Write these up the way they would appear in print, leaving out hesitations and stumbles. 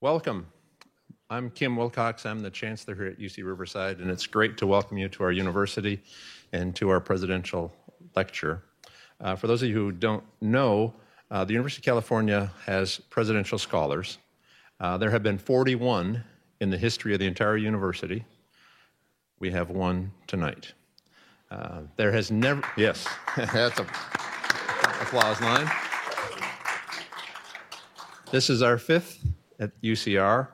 Welcome. I'm Kim Wilcox. I'm the chancellor here at UC Riverside, and it's great to welcome you to our university and to our presidential lecture. For those of you who don't know, the University of California has presidential scholars. There have been 41 in the history of the entire university. We have one tonight. There has never, yes, that's a applause line. This is our fifth at UCR,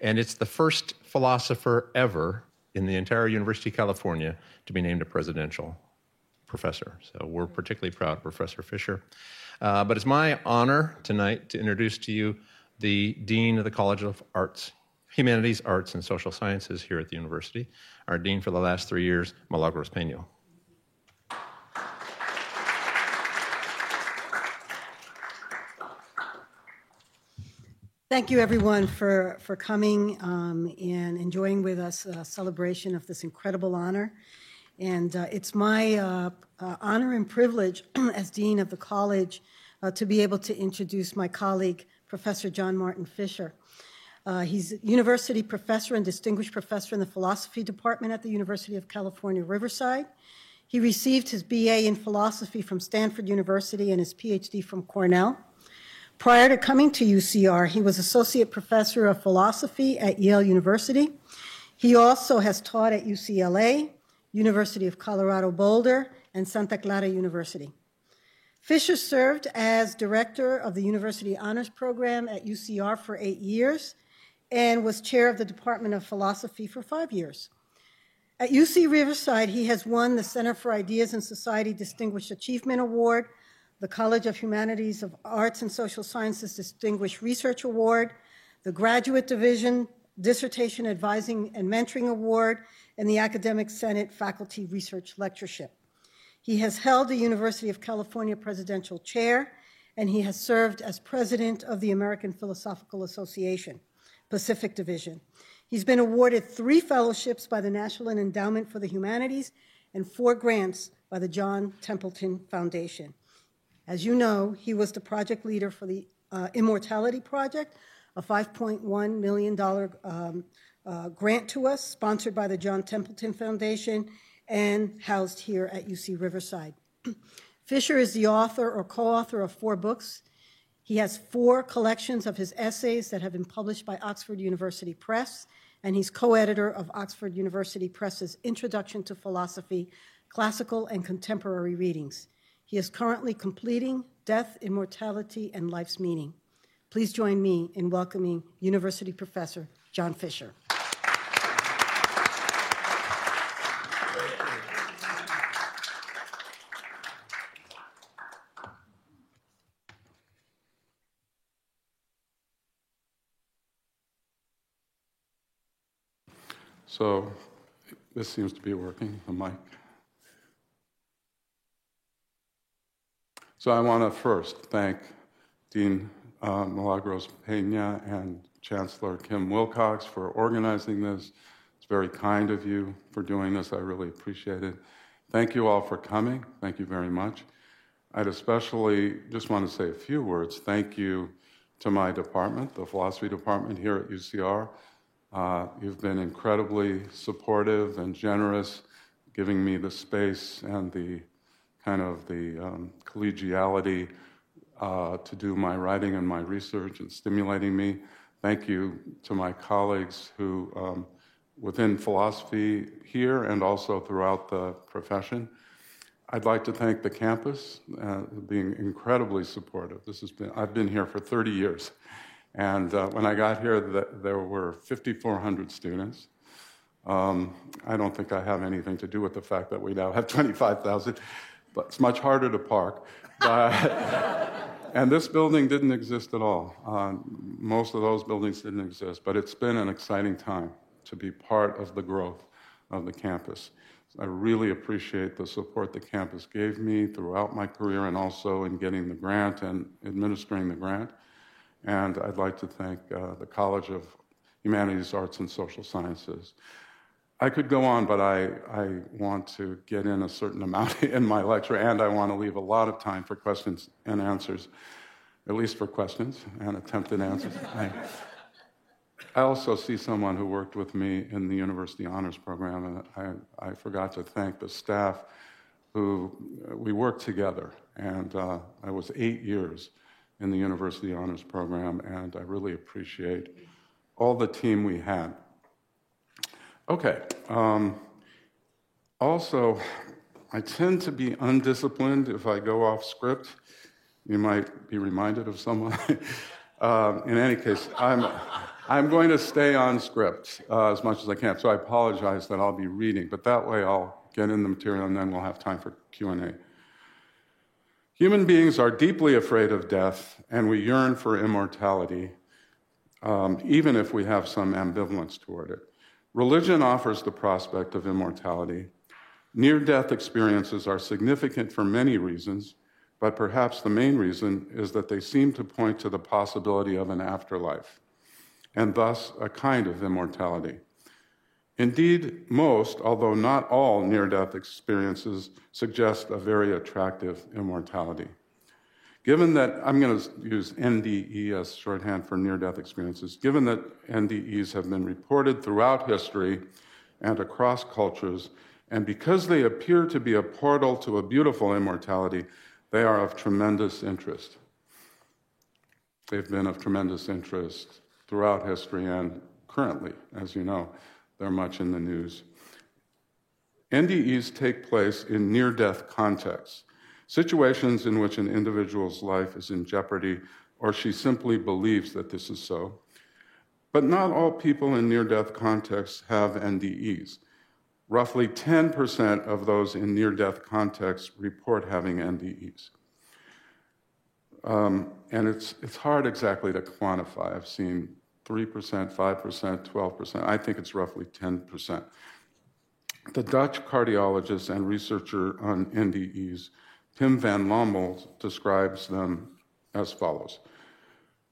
and it's the first philosopher ever in the entire University of California to be named a presidential professor. So we're particularly proud of Professor Fisher. But it's my honor tonight to introduce to you the Dean of the College of Arts, Humanities, Arts, and Social Sciences here at the university, our dean for the last 3 years, Milagros Peña. Thank you, everyone, for coming and enjoying with us a celebration of this incredible honor. And it's my honor and privilege as dean of the college to be able to introduce my colleague, Professor John Martin Fisher. He's a university professor and distinguished professor in the philosophy department at the University of California, Riverside. He received his BA in philosophy from Stanford University and his PhD from Cornell. Prior to coming to UCR, he was associate professor of philosophy at Yale University. He also has taught at UCLA, University of Colorado Boulder, and Santa Clara University. Fisher served as director of the University Honors Program at UCR for 8 years and was chair of the Department of Philosophy for 5 years. At UC Riverside, he has won the Center for Ideas and Society Distinguished Achievement Award, the College of Humanities of Arts and Social Sciences Distinguished Research Award, the Graduate Division Dissertation Advising and Mentoring Award, and the Academic Senate Faculty Research Lectureship. He has held the University of California Presidential Chair, and he has served as president of the American Philosophical Association, Pacific Division. He's been awarded 3 fellowships by the National Endowment for the Humanities and 4 grants by the John Templeton Foundation. As you know, he was the project leader for the Immortality Project, a $5.1 million grant to us, sponsored by the John Templeton Foundation and housed here at UC Riverside. Fisher is the author or co-author of 4 books. He has 4 collections of his essays that have been published by Oxford University Press, and he's co-editor of Oxford University Press's Introduction to Philosophy, Classical and Contemporary Readings. He is currently completing Death, Immortality, and Life's Meaning. Please join me in welcoming University Professor John Fisher. So this seems to be working, the mic. So I want to first thank Dean Milagros Peña and Chancellor Kim Wilcox for organizing this. It's very kind of you for doing this. I really appreciate it. Thank you all for coming. Thank you very much. I'd especially just want to say a few words. Thank you to my department, the philosophy department here at UCR. You've been incredibly supportive and generous, giving me the space and the kind of the collegiality to do my writing and my research and stimulating me. Thank you to my colleagues who, within philosophy here and also throughout the profession. I'd like to thank the campus being incredibly supportive. I've been here for 30 years. And when I got here, there were 5,400 students. I don't think I have anything to do with the fact that we now have 25,000. But it's much harder to park. And this building didn't exist at all. Most of those buildings didn't exist, but it's been an exciting time to be part of the growth of the campus. I really appreciate the support the campus gave me throughout my career and also in getting the grant and administering the grant. And I'd like to thank the College of Humanities, Arts, and Social Sciences. I could go on, but I want to get in a certain amount in my lecture, and I want to leave a lot of time for questions and answers, at least for questions and attempted answers. I also see someone who worked with me in the University Honors Program, and I forgot to thank the staff who we worked together. And I was 8 years in the University Honors Program, and I really appreciate all the team we had. Okay. Also, I tend to be undisciplined if I go off script. You might be reminded of someone. In any case, I'm going to stay on script as much as I can, so I apologize that I'll be reading, but that way I'll get in the material and then we'll have time for Q&A. Human beings are deeply afraid of death, and we yearn for immortality, even if we have some ambivalence toward it. Religion offers the prospect of immortality. Near-death experiences are significant for many reasons, but perhaps the main reason is that they seem to point to the possibility of an afterlife, and thus a kind of immortality. Indeed, most, although not all, near-death experiences suggest a very attractive immortality. Given that, I'm going to use NDE as shorthand for near-death experiences, given that NDEs have been reported throughout history and across cultures, and because they appear to be a portal to a beautiful immortality, they are of tremendous interest. They've been of tremendous interest throughout history and currently, as you know, they're much in the news. NDEs take place in near-death contexts, situations in which an individual's life is in jeopardy or she simply believes that this is so. But not all people in near-death contexts have NDEs. Roughly 10% of those in near-death contexts report having NDEs. And it's hard exactly to quantify. I've seen 3%, 5%, 12%. I think it's roughly 10%. The Dutch cardiologist and researcher on NDEs, Pim van Lommel, describes them as follows.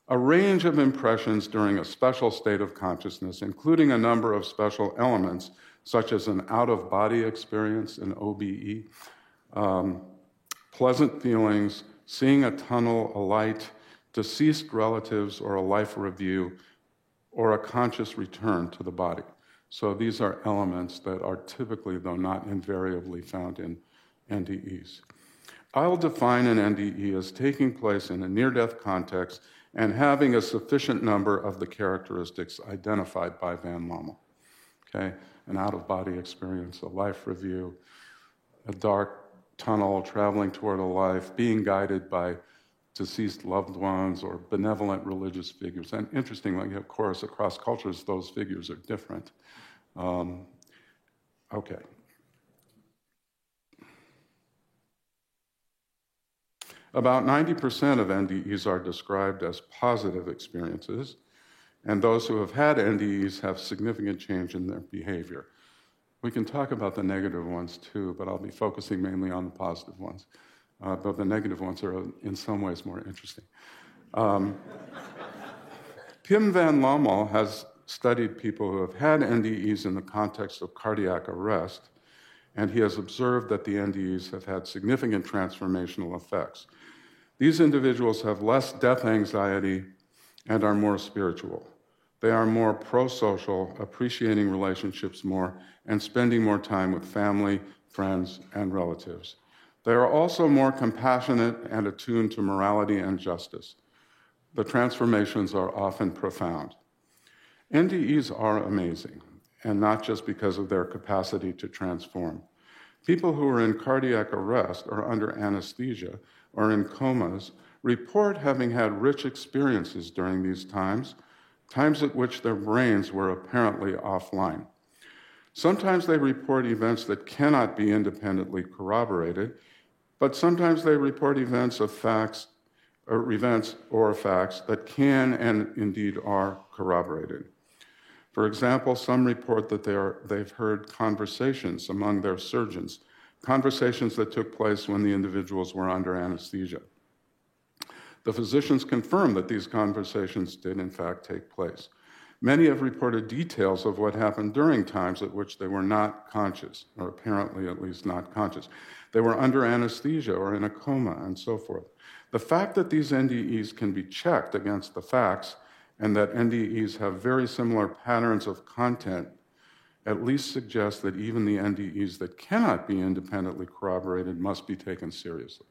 A range of impressions during a special state of consciousness, including a number of special elements, such as an out-of-body experience, an OBE, pleasant feelings, seeing a tunnel alight, deceased relatives or a life review, or a conscious return to the body. So these are elements that are typically, though not invariably, found in NDEs. I'll define an NDE as taking place in a near-death context and having a sufficient number of the characteristics identified by Van Lommel. Okay? An out-of-body experience, a life review, a dark tunnel, traveling toward a life, being guided by deceased loved ones or benevolent religious figures. And interestingly, of course, across cultures, those figures are different. Okay. About 90% of NDEs are described as positive experiences, and those who have had NDEs have significant change in their behavior. We can talk about the negative ones too, but I'll be focusing mainly on the positive ones. Though the negative ones are in some ways more interesting. Pim van Lommel has studied people who have had NDEs in the context of cardiac arrest, and he has observed that the NDEs have had significant transformational effects. These individuals have less death anxiety and are more spiritual. They are more pro-social, appreciating relationships more, and spending more time with family, friends, and relatives. They are also more compassionate and attuned to morality and justice. The transformations are often profound. NDEs are amazing, and not just because of their capacity to transform. People who are in cardiac arrest or under anesthesia or in comas report having had rich experiences during these times at which their brains were apparently offline. Sometimes they report events that cannot be independently corroborated, but sometimes they report events or facts that can and indeed are corroborated. For example, some report that they've heard conversations among their surgeons, conversations that took place when the individuals were under anesthesia. The physicians confirm that these conversations did in fact take place. Many have reported details of what happened during times at which they were not conscious, or apparently at least not conscious. They were under anesthesia or in a coma and so forth. The fact that these NDEs can be checked against the facts and that NDEs have very similar patterns of content at least suggests that even the NDEs that cannot be independently corroborated must be taken seriously,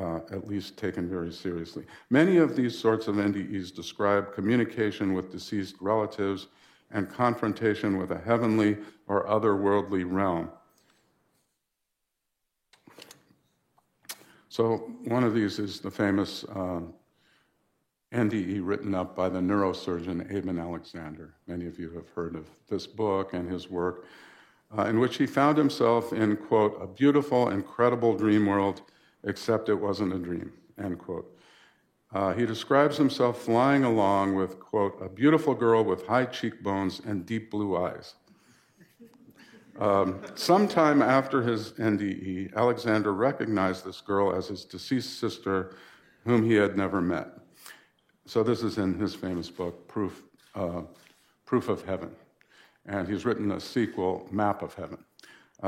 at least taken very seriously. Many of these sorts of NDEs describe communication with deceased relatives and confrontation with a heavenly or otherworldly realm. So one of these is the famous NDE written up by the neurosurgeon Eben Alexander. Many of you have heard of this book and his work, in which he found himself in, quote, a beautiful, incredible dream world, except it wasn't a dream, end quote. He describes himself flying along with, quote, a beautiful girl with high cheekbones and deep blue eyes. Sometime after his NDE, Alexander recognized this girl as his deceased sister, whom he had never met. So this is in his famous book, Proof of Heaven. And he's written a sequel, Map of Heaven.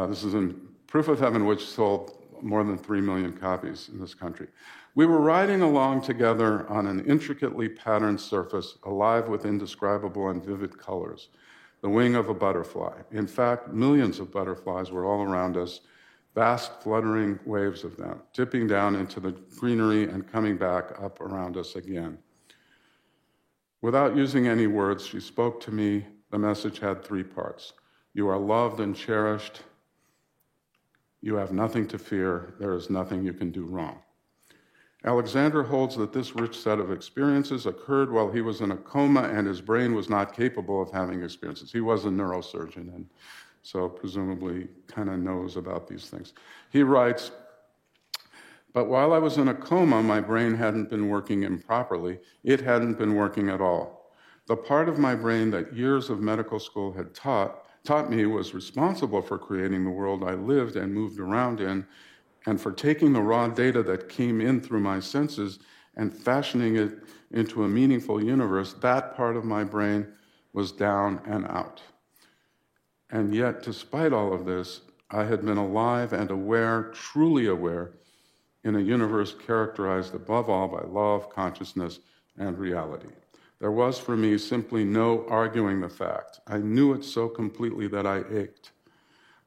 This is in Proof of Heaven, which sold more than 3 million copies in this country. We were riding along together on an intricately patterned surface, alive with indescribable and vivid colors, the wing of a butterfly. In fact, millions of butterflies were all around us, vast fluttering waves of them, dipping down into the greenery and coming back up around us again. Without using any words, she spoke to me. The message had three parts. You are loved and cherished. You have nothing to fear. There is nothing you can do wrong. Alexander holds that this rich set of experiences occurred while he was in a coma and his brain was not capable of having experiences. He was a neurosurgeon and so presumably kind of knows about these things. He writes, but while I was in a coma, my brain hadn't been working improperly. It hadn't been working at all. The part of my brain that years of medical school had taught me was responsible for creating the world I lived and moved around in, and for taking the raw data that came in through my senses and fashioning it into a meaningful universe. That part of my brain was down and out. And yet, despite all of this, I had been alive and aware, truly aware, in a universe characterized above all by love, consciousness, and reality. There was for me simply no arguing the fact. I knew it so completely that I ached.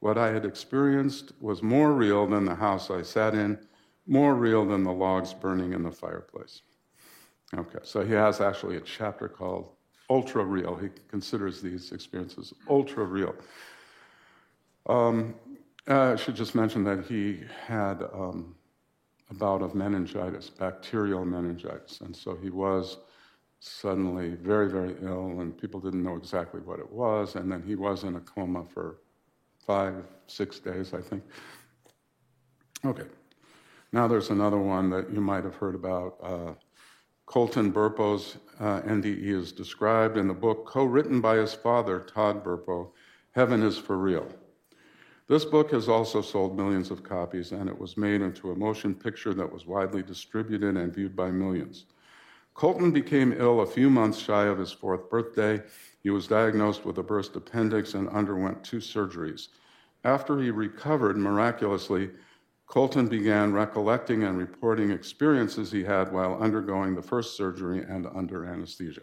What I had experienced was more real than the house I sat in, more real than the logs burning in the fireplace. Okay, so he has actually a chapter called Ultra Real. He considers these experiences ultra real. I should just mention that he had a bout of meningitis, bacterial meningitis. And so he was suddenly very, very ill, and people didn't know exactly what it was. And then he was in a coma for 5-6 days, I think. Okay. Now there's another one that you might have heard about. Colton Burpo's NDE is described in the book co-written by his father, Todd Burpo, Heaven Is for Real. This book has also sold millions of copies, and it was made into a motion picture that was widely distributed and viewed by millions. Colton became ill a few months shy of his 4th birthday. He was diagnosed with a burst appendix and underwent 2 surgeries. After he recovered miraculously, Colton began recollecting and reporting experiences he had while undergoing the first surgery and under anesthesia.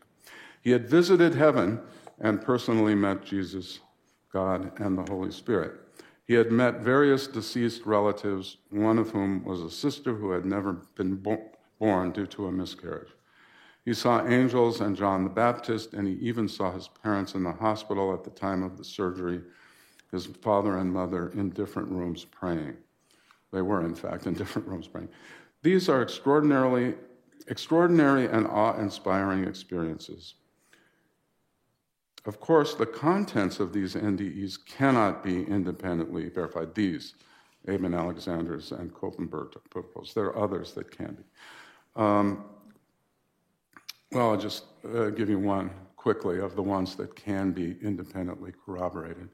He had visited heaven and personally met Jesus, God, and the Holy Spirit. He had met various deceased relatives, one of whom was a sister who had never been born due to a miscarriage. He saw angels and John the Baptist, and he even saw his parents in the hospital at the time of the surgery, his father and mother in different rooms praying. They were, in fact, in different rooms praying. These are extraordinary and awe-inspiring experiences. Of course, the contents of these NDEs cannot be independently verified. These, Eben Alexander's and Colton Burpo's. There are others that can be. Well, I'll just give you one quickly of the ones that can be independently corroborated.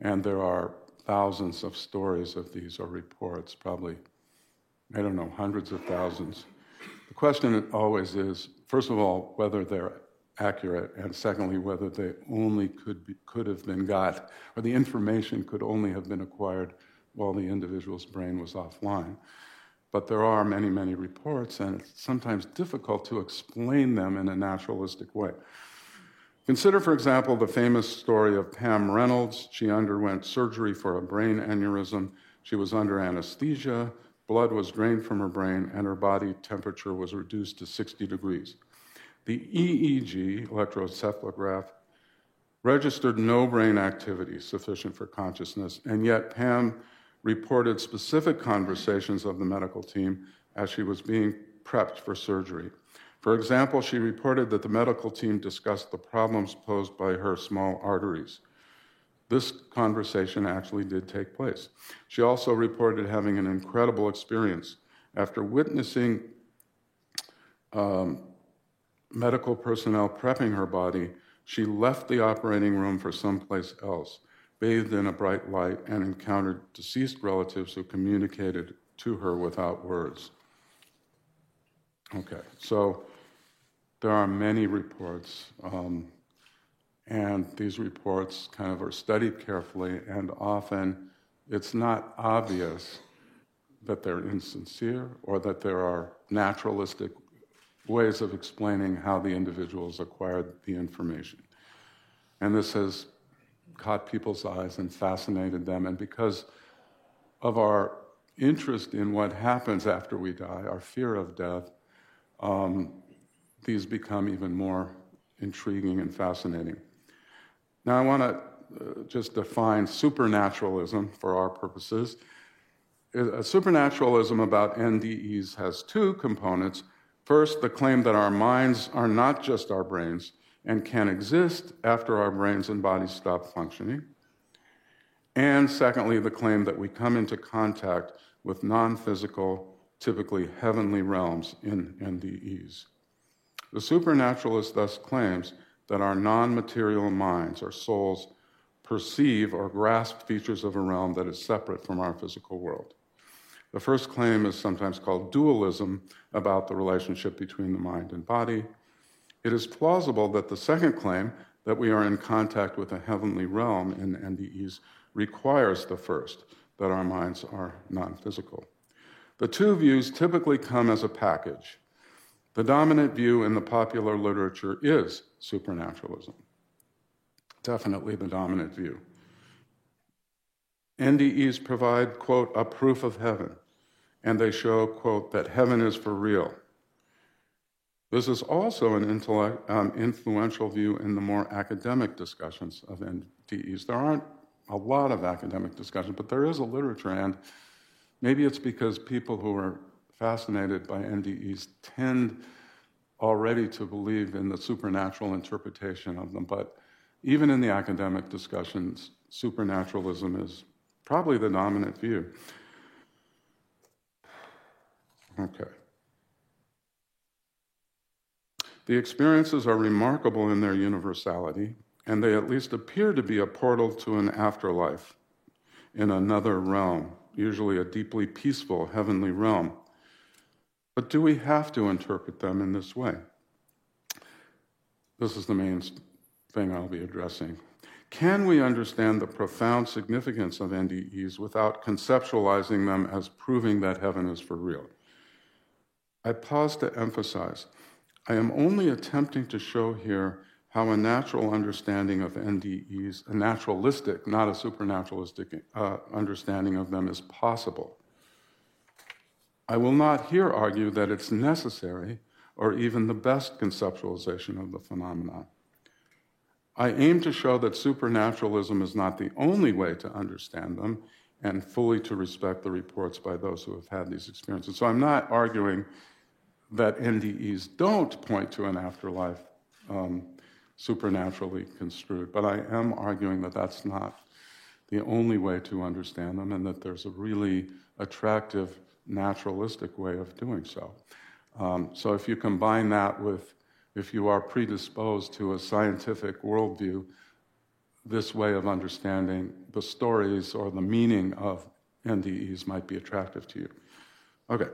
And there are thousands of stories of these or reports, probably, I don't know, hundreds of thousands. The question always is, first of all, whether they're accurate, and secondly, whether they only could have been got, or the information could only have been acquired while the individual's brain was offline. But there are many, many reports, and it's sometimes difficult to explain them in a naturalistic way. Consider, for example, the famous story of Pam Reynolds. She underwent surgery for a brain aneurysm. She was under anesthesia, blood was drained from her brain, and her body temperature was reduced to 60 degrees. The EEG, electroencephalograph, registered no brain activity sufficient for consciousness, and yet Pam reported specific conversations of the medical team as she was being prepped for surgery. For example, she reported that the medical team discussed the problems posed by her small arteries. This conversation actually did take place. She also reported having an incredible experience after witnessing medical personnel prepping her body. She left the operating room for someplace else, bathed in a bright light, and encountered deceased relatives who communicated to her without words. Okay, so there are many reports, and these reports kind of are studied carefully, and often it's not obvious that they're insincere or that there are naturalistic ways of explaining how the individuals acquired the information. And this has caught people's eyes and fascinated them. And because of our interest in what happens after we die, our fear of death, these become even more intriguing and fascinating. Now I want to just define supernaturalism for our purposes. Supernaturalism about NDEs has two components. First, the claim that our minds are not just our brains and can exist after our brains and bodies stop functioning. And secondly, the claim that we come into contact with non-physical, typically heavenly realms in NDEs. The supernaturalist thus claims that our non-material minds, our souls, perceive or grasp features of a realm that is separate from our physical world. The first claim is sometimes called dualism about the relationship between the mind and body. It is plausible that the second claim, that we are in contact with a heavenly realm in NDEs, requires the first, that our minds are non-physical. The two views typically come as a package. The dominant view in the popular literature is supernaturalism. Definitely the dominant view. NDEs provide, quote, a proof of heaven, and they show, quote, that heaven is for real. This is also an influential view in the more academic discussions of NDEs. There aren't a lot of academic discussions, but there is a literature, and maybe it's because people who are fascinated by NDEs tend already to believe in the supernatural interpretation of them, but even in the academic discussions, supernaturalism is probably the dominant view. Okay. The experiences are remarkable in their universality, and they at least appear to be a portal to an afterlife in another realm, usually a deeply peaceful heavenly realm. But do we have to interpret them in this way? This is the main thing I'll be addressing. Can we understand the profound significance of NDEs without conceptualizing them as proving that heaven is for real? I pause to emphasize, I am only attempting to show here how a natural understanding of NDEs, a naturalistic, not a supernaturalistic understanding of them, is possible. I will not here argue that it's necessary or even the best conceptualization of the phenomenon. I aim to show that supernaturalism is not the only way to understand them and fully to respect the reports by those who have had these experiences. So I'm not arguing that NDEs don't point to an afterlife supernaturally construed, but I am arguing that that's not the only way to understand them and that there's a really attractive naturalistic way of doing so. So if you combine that with, if you are predisposed to a scientific worldview, this way of understanding the stories or the meaning of NDEs might be attractive to you. Okay.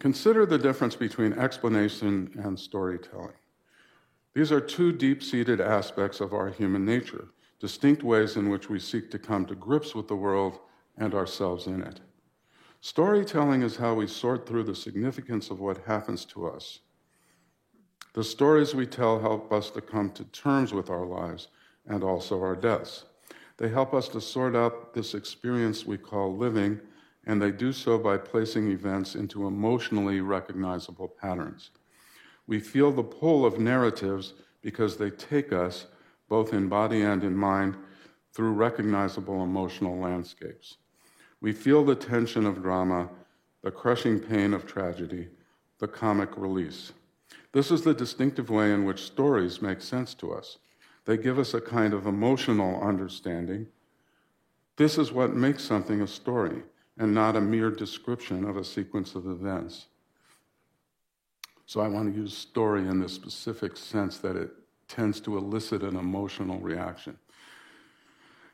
Consider the difference between explanation and storytelling. These are two deep-seated aspects of our human nature, distinct ways in which we seek to come to grips with the world and ourselves in it. Storytelling is how we sort through the significance of what happens to us. The stories we tell help us to come to terms with our lives and also our deaths. They help us to sort out this experience we call living, and they do so by placing events into emotionally recognizable patterns. We feel the pull of narratives because they take us, both in body and in mind, through recognizable emotional landscapes. We feel the tension of drama, the crushing pain of tragedy, the comic release. This is the distinctive way in which stories make sense to us. They give us a kind of emotional understanding. This is what makes something a story, and not a mere description of a sequence of events. So I want to use story in the specific sense that it tends to elicit an emotional reaction.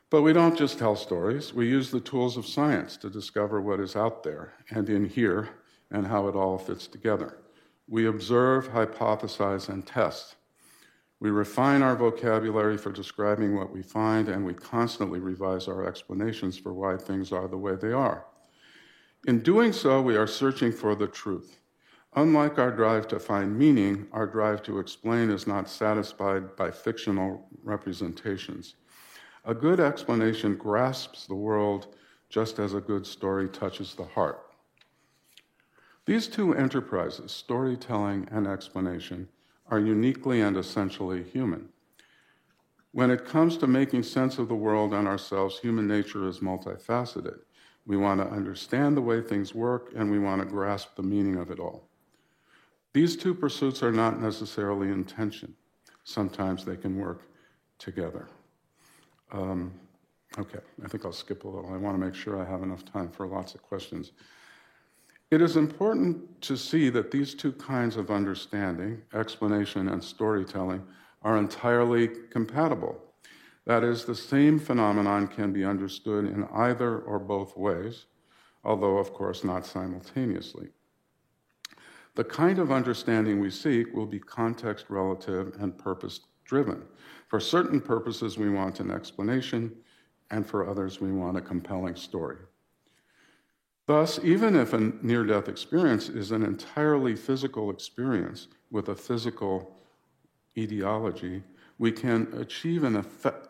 But we don't just tell stories. We use the tools of science to discover what is out there and in here and how it all fits together. We observe, hypothesize, and test. We refine our vocabulary for describing what we find, and we constantly revise our explanations for why things are the way they are. In doing so, we are searching for the truth. Unlike our drive to find meaning, our drive to explain is not satisfied by fictional representations. A good explanation grasps the world just as a good story touches the heart. These two enterprises, storytelling and explanation, are uniquely and essentially human. When it comes to making sense of the world and ourselves, human nature is multifaceted. We want to understand the way things work, and we want to grasp the meaning of it all. These two pursuits are not necessarily in tension. Sometimes they can work together. Okay, I think I'll skip a little. I want to make sure I have enough time for lots of questions. It is important to see that these two kinds of understanding, explanation and storytelling, are entirely compatible. That is, the same phenomenon can be understood in either or both ways, although, of course, not simultaneously. The kind of understanding we seek will be context-relative and purpose-driven. For certain purposes, we want an explanation, and for others, we want a compelling story. Thus, even if a near-death experience is an entirely physical experience with a physical etiology, we can achieve an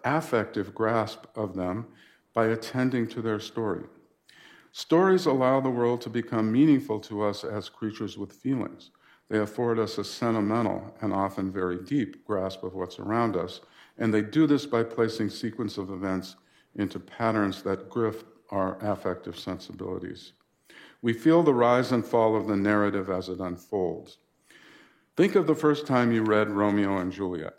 affective grasp of them by attending to their story. Stories allow the world to become meaningful to us as creatures with feelings. They afford us a sentimental and often very deep grasp of what's around us, and they do this by placing sequence of events into patterns that grip our affective sensibilities. We feel the rise and fall of the narrative as it unfolds. Think of the first time you read Romeo and Juliet.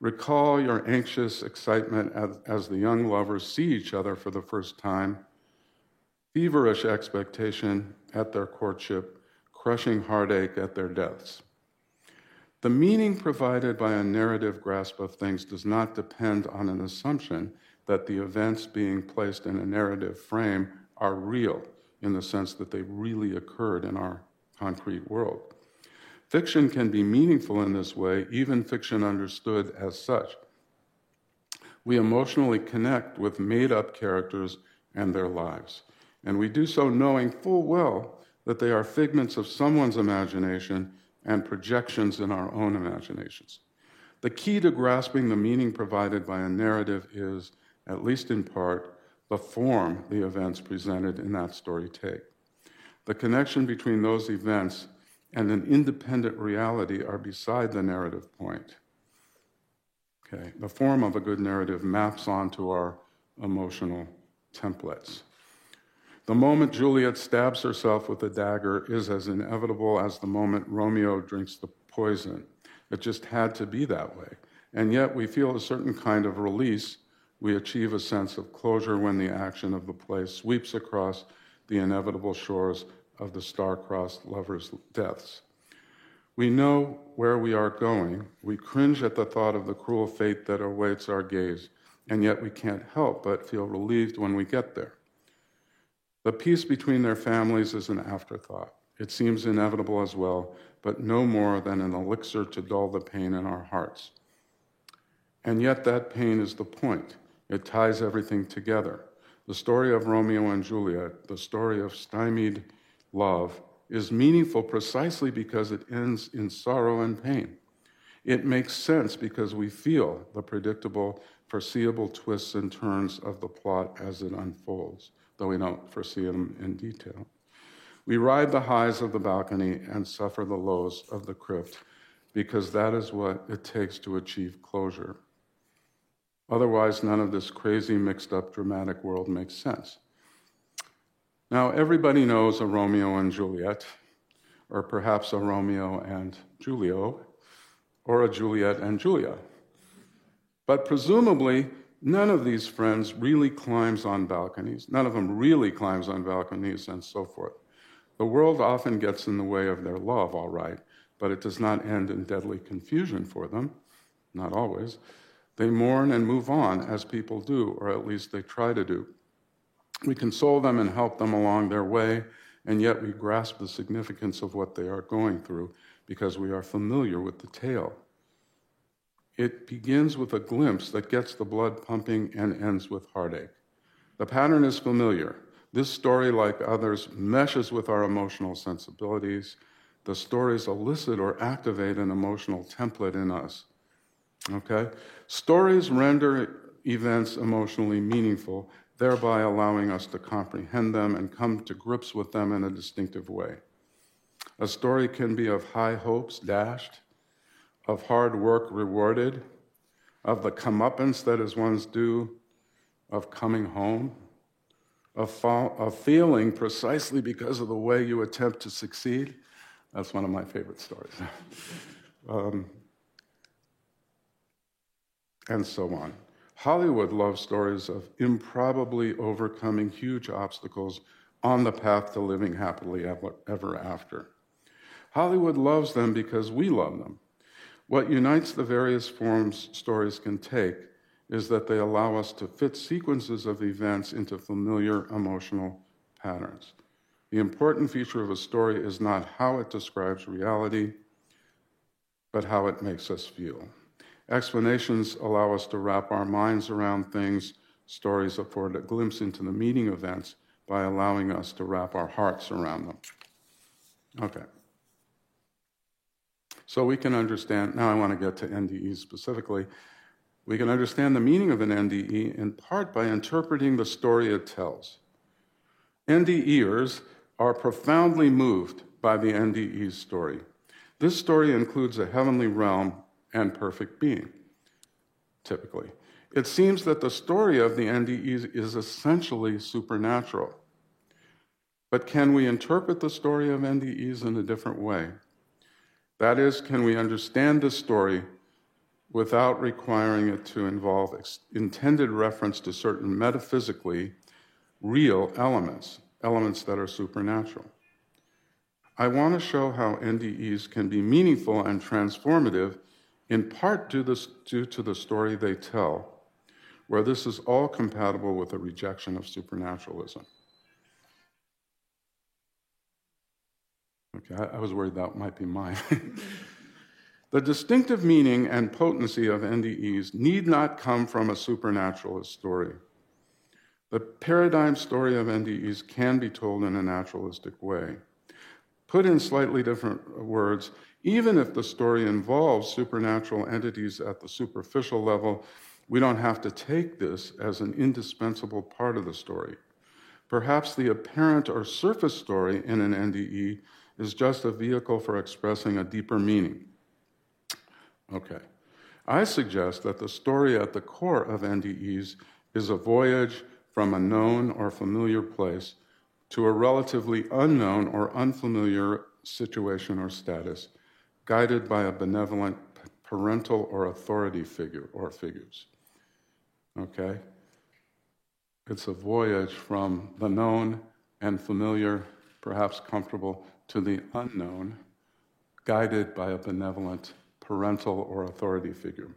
Recall your anxious excitement as the young lovers see each other for the first time, feverish expectation at their courtship, crushing heartache at their deaths. The meaning provided by a narrative grasp of things does not depend on an assumption that the events being placed in a narrative frame are real, in the sense that they really occurred in our concrete world. Fiction can be meaningful in this way, even fiction understood as such. We emotionally connect with made-up characters and their lives, and we do so knowing full well that they are figments of someone's imagination and projections in our own imaginations. The key to grasping the meaning provided by a narrative is, at least in part, the form the events presented in that story take. The connection between those events and an independent reality are beside the narrative point. Okay, the form of a good narrative maps onto our emotional templates. The moment Juliet stabs herself with a dagger is as inevitable as the moment Romeo drinks the poison. It just had to be that way. And yet we feel a certain kind of release. We achieve a sense of closure when the action of the play sweeps across the inevitable shores of the star-crossed lovers' deaths. We know where we are going. We cringe at the thought of the cruel fate that awaits our gaze, and yet we can't help but feel relieved when we get there. The peace between their families is an afterthought. It seems inevitable as well, but no more than an elixir to dull the pain in our hearts. And yet that pain is the point. It ties everything together. The story of Romeo and Juliet, the story of stymied love, is meaningful precisely because it ends in sorrow and pain. It makes sense because we feel the predictable, foreseeable twists and turns of the plot as it unfolds, though we don't foresee them in detail. We ride the highs of the balcony and suffer the lows of the crypt, because that is what it takes to achieve closure. Otherwise, none of this crazy, mixed-up, dramatic world makes sense. Now, everybody knows a Romeo and Juliet, or perhaps a Romeo and Julio, or a Juliet and Julia. But presumably, none of these friends really climbs on balconies. None of them really climbs on balconies and so forth. The world often gets in the way of their love, all right, but it does not end in deadly confusion for them, not always. They mourn and move on, as people do, or at least they try to do. We console them and help them along their way, and yet we grasp the significance of what they are going through because we are familiar with the tale. It begins with a glimpse that gets the blood pumping and ends with heartache. The pattern is familiar. This story, like others, meshes with our emotional sensibilities. The stories elicit or activate an emotional template in us. Okay? Stories render events emotionally meaningful, thereby allowing us to comprehend them and come to grips with them in a distinctive way. A story can be of high hopes dashed, of hard work rewarded, of the comeuppance that is one's due, of coming home, of failing precisely because of the way you attempt to succeed. That's one of my favorite stories. And so on. Hollywood loves stories of improbably overcoming huge obstacles on the path to living happily ever after. Hollywood loves them because we love them. What unites the various forms stories can take is that they allow us to fit sequences of events into familiar emotional patterns. The important feature of a story is not how it describes reality, but how it makes us feel. Explanations allow us to wrap our minds around things. Stories afford a glimpse into the meaning events by allowing us to wrap our hearts around them. Okay. So we can understand, now I want to get to NDE specifically. We can understand the meaning of an NDE in part by interpreting the story it tells. NDEers are profoundly moved by the NDE story. This story includes a heavenly realm and perfect being, typically. It seems that the story of the NDEs is essentially supernatural. But can we interpret the story of NDEs in a different way? That is, can we understand this story without requiring it to involve intended reference to certain metaphysically real elements, elements that are supernatural? I want to show how NDEs can be meaningful and transformative in part due to the story they tell, where this is all compatible with a rejection of supernaturalism. Okay, I was worried that might be mine. The distinctive meaning and potency of NDEs need not come from a supernaturalist story. The paradigm story of NDEs can be told in a naturalistic way. Put in slightly different words, even if the story involves supernatural entities at the superficial level, we don't have to take this as an indispensable part of the story. Perhaps the apparent or surface story in an NDE is just a vehicle for expressing a deeper meaning. Okay. I suggest that the story at the core of NDEs is a voyage from a known or familiar place to a relatively unknown or unfamiliar situation or status, guided by a benevolent parental or authority figure or figures. Okay? It's a voyage from the known and familiar, perhaps comfortable, to the unknown, guided by a benevolent parental or authority figure.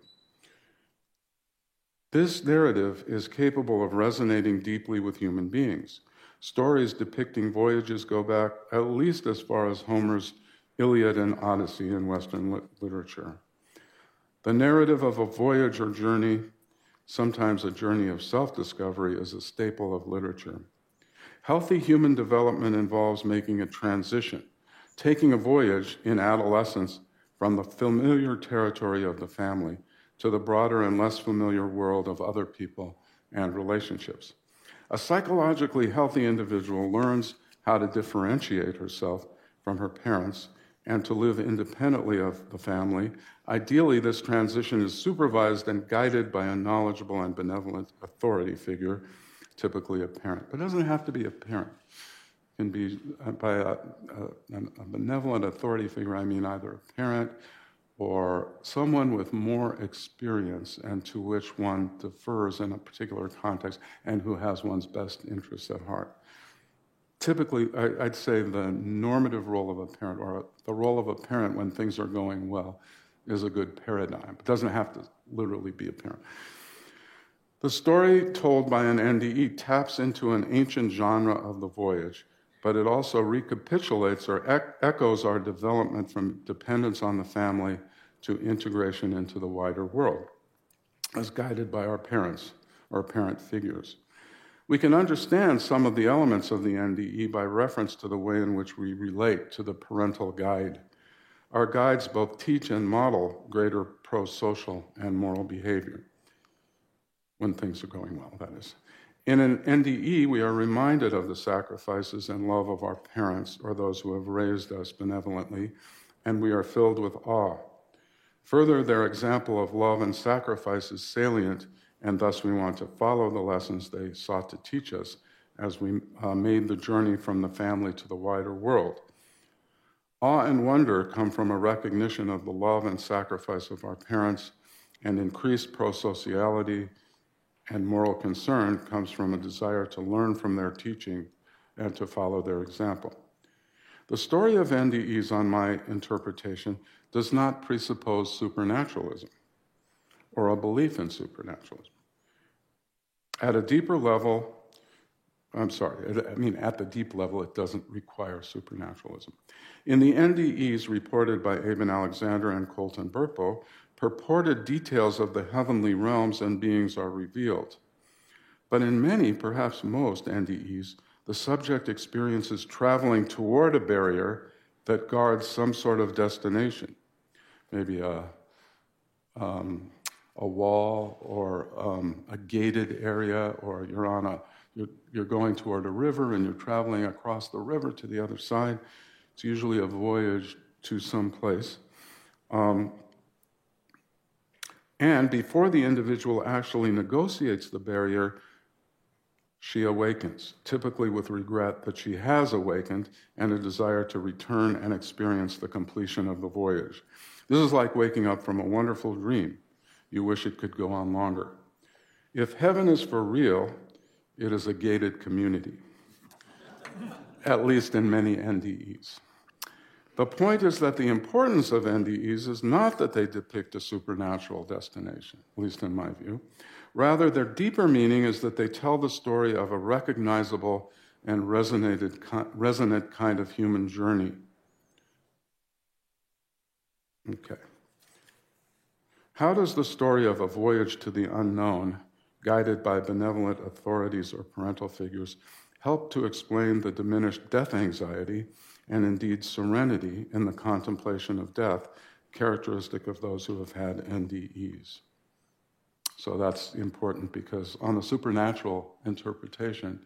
This narrative is capable of resonating deeply with human beings. Stories depicting voyages go back at least as far as Homer's Iliad and Odyssey in Western literature. The narrative of a voyage or journey, Sometimes a journey of self-discovery is a staple of literature. Healthy human development involves making a transition, taking a voyage in adolescence from the familiar territory of the family to the broader and less familiar world of other people and relationships. A psychologically healthy individual learns how to differentiate herself from her parents and to live independently of the family. Ideally, this transition is supervised and guided by a knowledgeable and benevolent authority figure, typically a parent. But it doesn't have to be a parent. It can be by a benevolent authority figure. I mean either a parent or someone with more experience and to which one defers in a particular context and who has one's best interests at heart. Typically, I'd say the normative role of a parent, or the role of a parent when things are going well, is a good paradigm. It doesn't have to literally be a parent. The story told by an NDE taps into an ancient genre of the voyage, but it also recapitulates or echoes our development from dependence on the family to integration into the wider world, as guided by our parents or parent figures. We can understand some of the elements of the NDE by reference to the way in which we relate to the parental guide. Our guides both teach and model greater pro-social and moral behavior, when things are going well, that is. In an NDE, we are reminded of the sacrifices and love of our parents or those who have raised us benevolently, and we are filled with awe. Further, their example of love and sacrifice is salient, and thus we want to follow the lessons they sought to teach us as we made the journey from the family to the wider world. Awe and wonder come from a recognition of the love and sacrifice of our parents, and increased prosociality and moral concern comes from a desire to learn from their teaching and to follow their example. The story of NDEs, on my interpretation, does not presuppose supernaturalism or a belief in supernaturalism. At the deep level, it doesn't require supernaturalism. In the NDEs reported by Eben Alexander and Colton Burpo, purported details of the heavenly realms and beings are revealed. But in many, perhaps most, NDEs, the subject experiences traveling toward a barrier that guards some sort of destination, maybe a wall or a gated area, or you're going toward a river and you're traveling across the river to the other side. It's usually a voyage to some place. And before the individual actually negotiates the barrier, she awakens, typically with regret that she has awakened and a desire to return and experience the completion of the voyage. This is like waking up from a wonderful dream. You wish it could go on longer. If heaven is for real, it is a gated community, at least in many NDEs. The point is that the importance of NDEs is not that they depict a supernatural destination, at least in my view. Rather, their deeper meaning is that they tell the story of a recognizable and resonant kind of human journey. Okay. How does the story of a voyage to the unknown, guided by benevolent authorities or parental figures, help to explain the diminished death anxiety and indeed serenity in the contemplation of death, characteristic of those who have had NDEs? So that's important, because on the supernatural interpretation,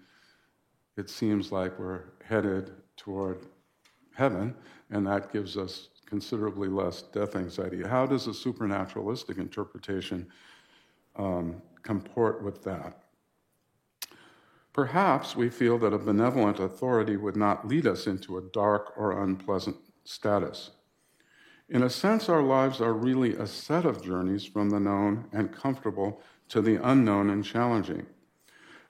it seems like we're headed toward heaven, and that gives us considerably less death anxiety. How does a supernaturalistic interpretation comport with that? Perhaps we feel that a benevolent authority would not lead us into a dark or unpleasant status. In a sense, our lives are really a set of journeys from the known and comfortable to the unknown and challenging.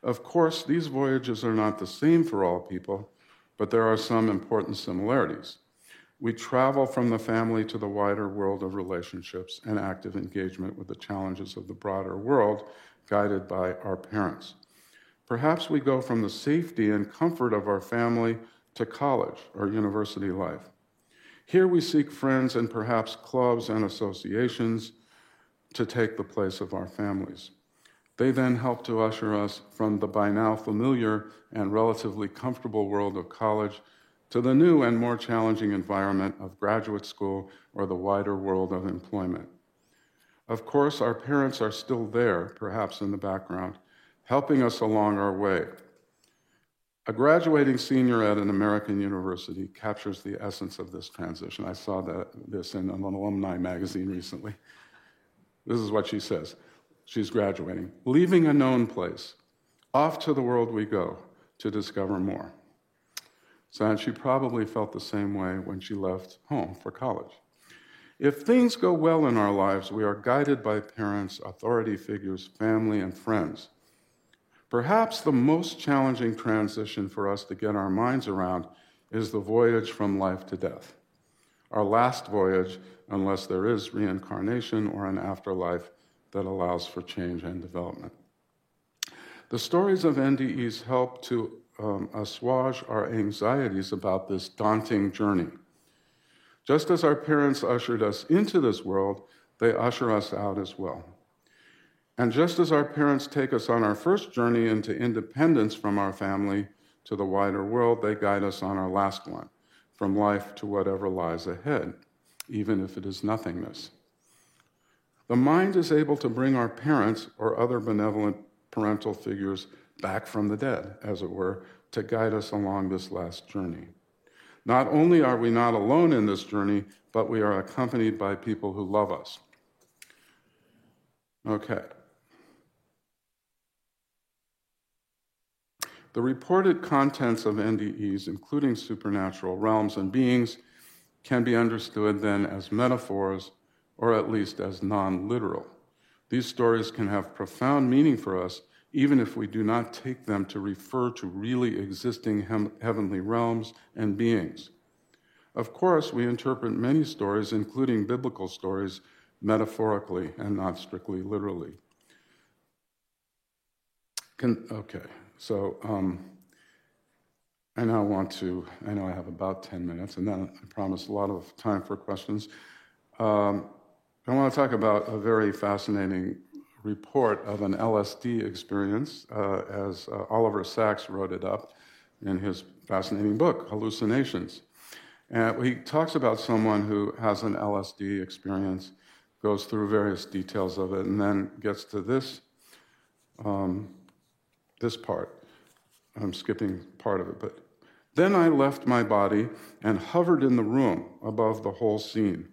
Of course, these voyages are not the same for all people, but there are some important similarities. We travel from the family to the wider world of relationships and active engagement with the challenges of the broader world, guided by our parents. Perhaps we go from the safety and comfort of our family to college or university life. Here we seek friends and perhaps clubs and associations to take the place of our families. They then helped to usher us from the by now familiar and relatively comfortable world of college to the new and more challenging environment of graduate school or the wider world of employment. Of course, our parents are still there, perhaps in the background, helping us along our way. A graduating senior at an American university captures the essence of this transition. I saw this in an alumni magazine recently. This is what she says. She's graduating. Leaving a known place, off to the world we go to discover more. So she probably felt the same way when she left home for college. If things go well in our lives, we are guided by parents, authority figures, family, and friends. Perhaps the most challenging transition for us to get our minds around is the voyage from life to death. Our last voyage, unless there is reincarnation or an afterlife that allows for change and development. The stories of NDEs help to assuage our anxieties about this daunting journey. Just as our parents ushered us into this world, they usher us out as well. And just as our parents take us on our first journey into independence from our family to the wider world, they guide us on our last one, from life to whatever lies ahead, even if it is nothingness. The mind is able to bring our parents or other benevolent parental figures back from the dead, as it were, to guide us along this last journey. Not only are we not alone in this journey, but we are accompanied by people who love us. Okay. The reported contents of NDEs, including supernatural realms and beings, can be understood then as metaphors, or at least as non-literal. These stories can have profound meaning for us, even if we do not take them to refer to really existing heavenly realms and beings. Of course, we interpret many stories, including biblical stories, metaphorically and not strictly literally. I now want to, I know I have about 10 minutes, and then I promise a lot of time for questions. I want to talk about a very fascinating report of an LSD experience, as Oliver Sacks wrote it up in his fascinating book, Hallucinations. And he talks about someone who has an LSD experience, goes through various details of it, and then gets to this, this part. I'm skipping part of it, but then I left my body and hovered in the room above the whole scene.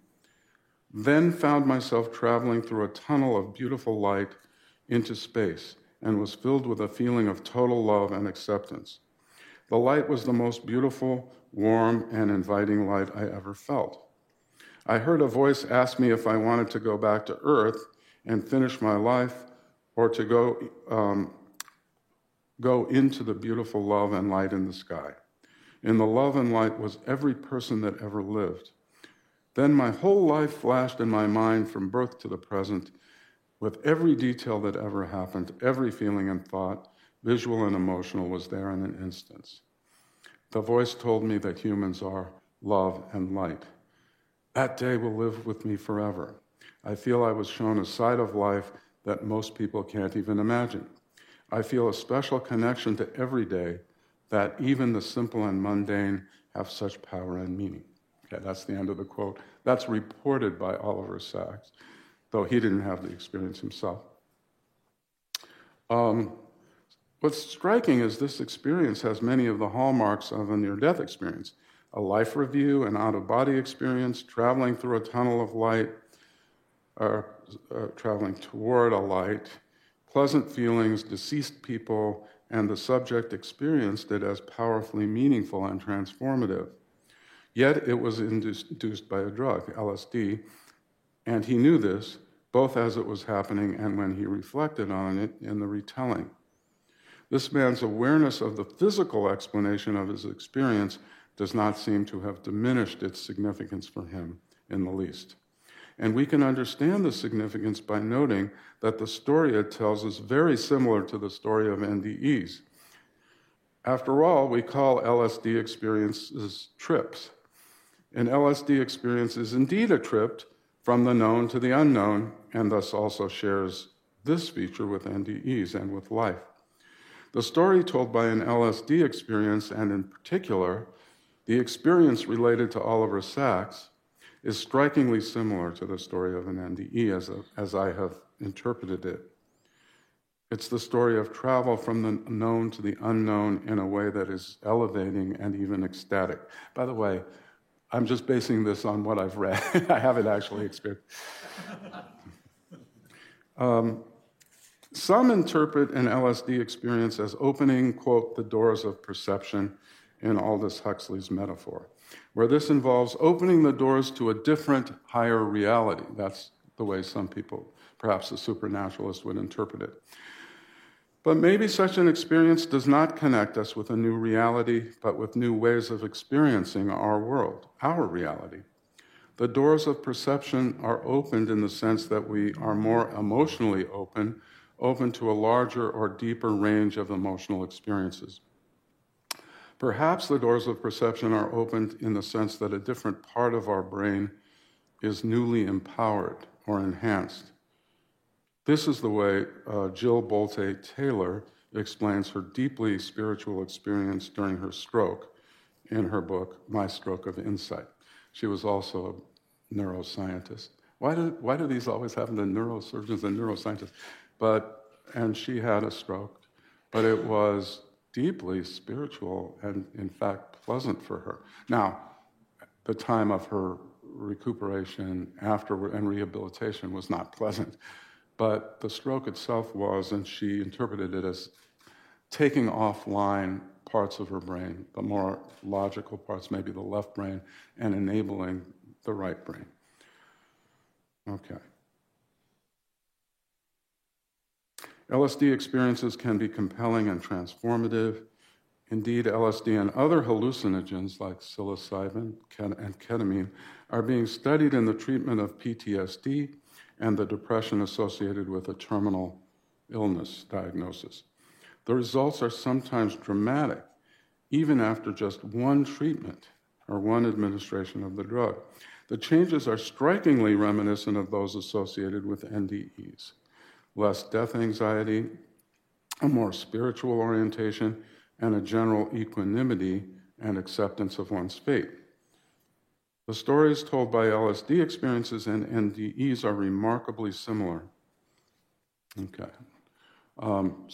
Then found myself traveling through a tunnel of beautiful light into space and was filled with a feeling of total love and acceptance. The light was the most beautiful, warm, and inviting light I ever felt. I heard a voice ask me if I wanted to go back to Earth and finish my life or to go into the beautiful love and light in the sky. In the love and light was every person that ever lived. Then my whole life flashed in my mind from birth to the present with every detail that ever happened, every feeling and thought, visual and emotional, was there in an instant. The voice told me that humans are love and light. That day will live with me forever. I feel I was shown a side of life that most people can't even imagine. I feel a special connection to every day, that even the simple and mundane have such power and meaning. Okay, that's the end of the quote. That's reported by Oliver Sacks, though he didn't have the experience himself. What's striking is this experience has many of the hallmarks of a near-death experience: a life review, an out-of-body experience, traveling through a tunnel of light, or traveling toward a light, pleasant feelings, deceased people, and the subject experienced it as powerfully meaningful and transformative. Yet it was induced by a drug, LSD, and he knew this, both as it was happening and when he reflected on it in the retelling. This man's awareness of the physical explanation of his experience does not seem to have diminished its significance for him in the least. And we can understand the significance by noting that the story it tells is very similar to the story of NDEs. After all, we call LSD experiences trips. An LSD experience is indeed a trip from the known to the unknown, and thus also shares this feature with NDEs and with life. The story told by an LSD experience, and in particular, the experience related to Oliver Sacks, is strikingly similar to the story of an NDE as I have interpreted it. It's the story of travel from the known to the unknown in a way that is elevating and even ecstatic. By the way, I'm just basing this on what I've read. I haven't actually experienced. Some interpret an LSD experience as opening, quote, the doors of perception in Aldous Huxley's metaphor, where this involves opening the doors to a different, higher reality. That's the way some people, perhaps the supernaturalist, would interpret it. But maybe such an experience does not connect us with a new reality, but with new ways of experiencing our world, our reality. The doors of perception are opened in the sense that we are more emotionally open to a larger or deeper range of emotional experiences. Perhaps the doors of perception are opened in the sense that a different part of our brain is newly empowered or enhanced. This is the way Jill Bolte Taylor explains her deeply spiritual experience during her stroke in her book, My Stroke of Insight. She was also a neuroscientist. Why do these always happen to neurosurgeons and neuroscientists? And she had a stroke, but it was deeply spiritual and, in fact, pleasant for her. Now, the time of her recuperation afterward and rehabilitation was not pleasant, but the stroke itself was, and she interpreted it as taking offline parts of her brain, the more logical parts, maybe the left brain, and enabling the right brain. Okay. LSD experiences can be compelling and transformative. Indeed, LSD and other hallucinogens like psilocybin and ketamine are being studied in the treatment of PTSD and the depression associated with a terminal illness diagnosis. The results are sometimes dramatic, even after just one treatment or one administration of the drug. The changes are strikingly reminiscent of those associated with NDEs. Less death anxiety, a more spiritual orientation, and a general equanimity and acceptance of one's fate. The stories told by LSD experiences and NDEs are remarkably similar. Okay.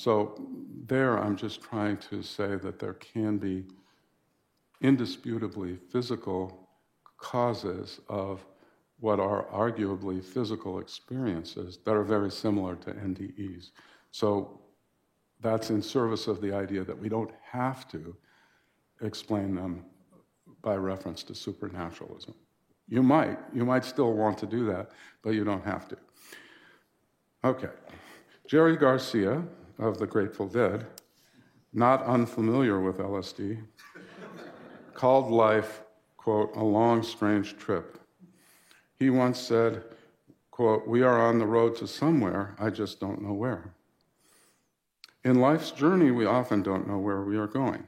So there I'm just trying to say that there can be indisputably physical causes of what are arguably physical experiences that are very similar to NDEs. So that's in service of the idea that we don't have to explain them by reference to supernaturalism. You might still want to do that, but you don't have to. Okay. Jerry Garcia of the Grateful Dead, not unfamiliar with LSD, called life, quote, a long, strange trip. He once said, quote, we are on the road to somewhere, I just don't know where. In life's journey, we often don't know where we are going.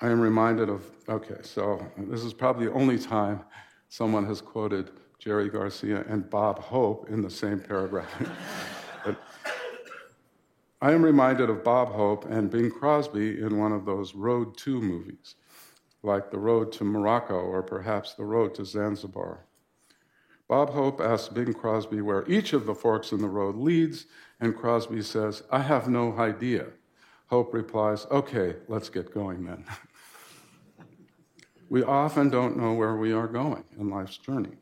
I am reminded of, okay, so this is probably the only time someone has quoted Jerry Garcia and Bob Hope in the same paragraph. I am reminded of Bob Hope and Bing Crosby in one of those Road to movies, like The Road to Morocco or perhaps The Road to Zanzibar. Bob Hope asks Bing Crosby where each of the forks in the road leads, and Crosby says, I have no idea. Hope replies, okay, let's get going then. We often don't know where we are going in life's journey,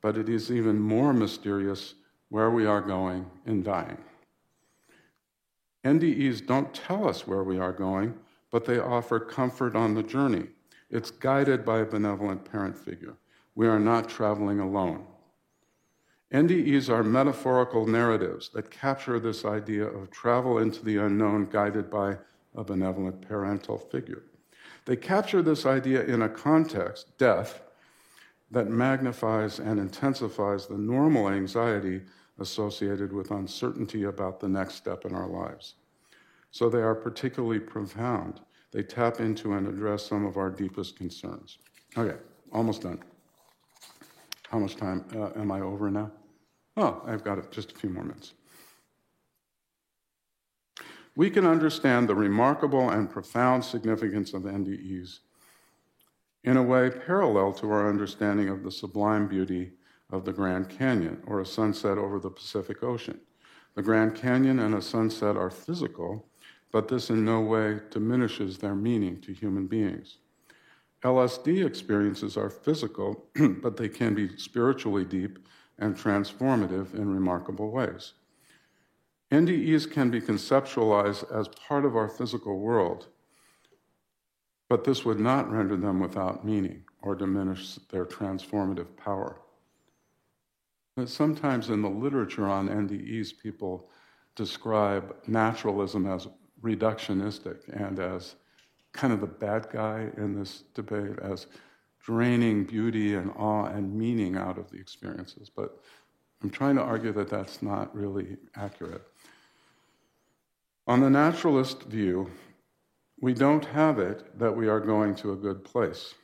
but it is even more mysterious where we are going in dying. NDEs don't tell us where we are going, but they offer comfort on the journey. It's guided by a benevolent parent figure. We are not traveling alone. NDEs are metaphorical narratives that capture this idea of travel into the unknown guided by a benevolent parental figure. They capture this idea in a context, death, that magnifies and intensifies the normal anxiety associated with uncertainty about the next step in our lives. So they are particularly profound. They tap into and address some of our deepest concerns. Okay, almost done. How much time am I over now? Oh, I've got just a few more minutes. we can understand the remarkable and profound significance of NDEs in a way parallel to our understanding of the sublime beauty of the Grand Canyon or a sunset over the Pacific Ocean. The Grand Canyon and a sunset are physical, but this in no way diminishes their meaning to human beings. LSD experiences are physical, but they can be spiritually deep and transformative in remarkable ways. NDEs can be conceptualized as part of our physical world, but this would not render them without meaning or diminish their transformative power. But sometimes in the literature on NDEs, people describe naturalism as reductionistic and as kind of the bad guy in this debate, as draining beauty and awe and meaning out of the experiences. But I'm trying to argue that that's not really accurate. On the naturalist view, we don't have it that we are going to a good place,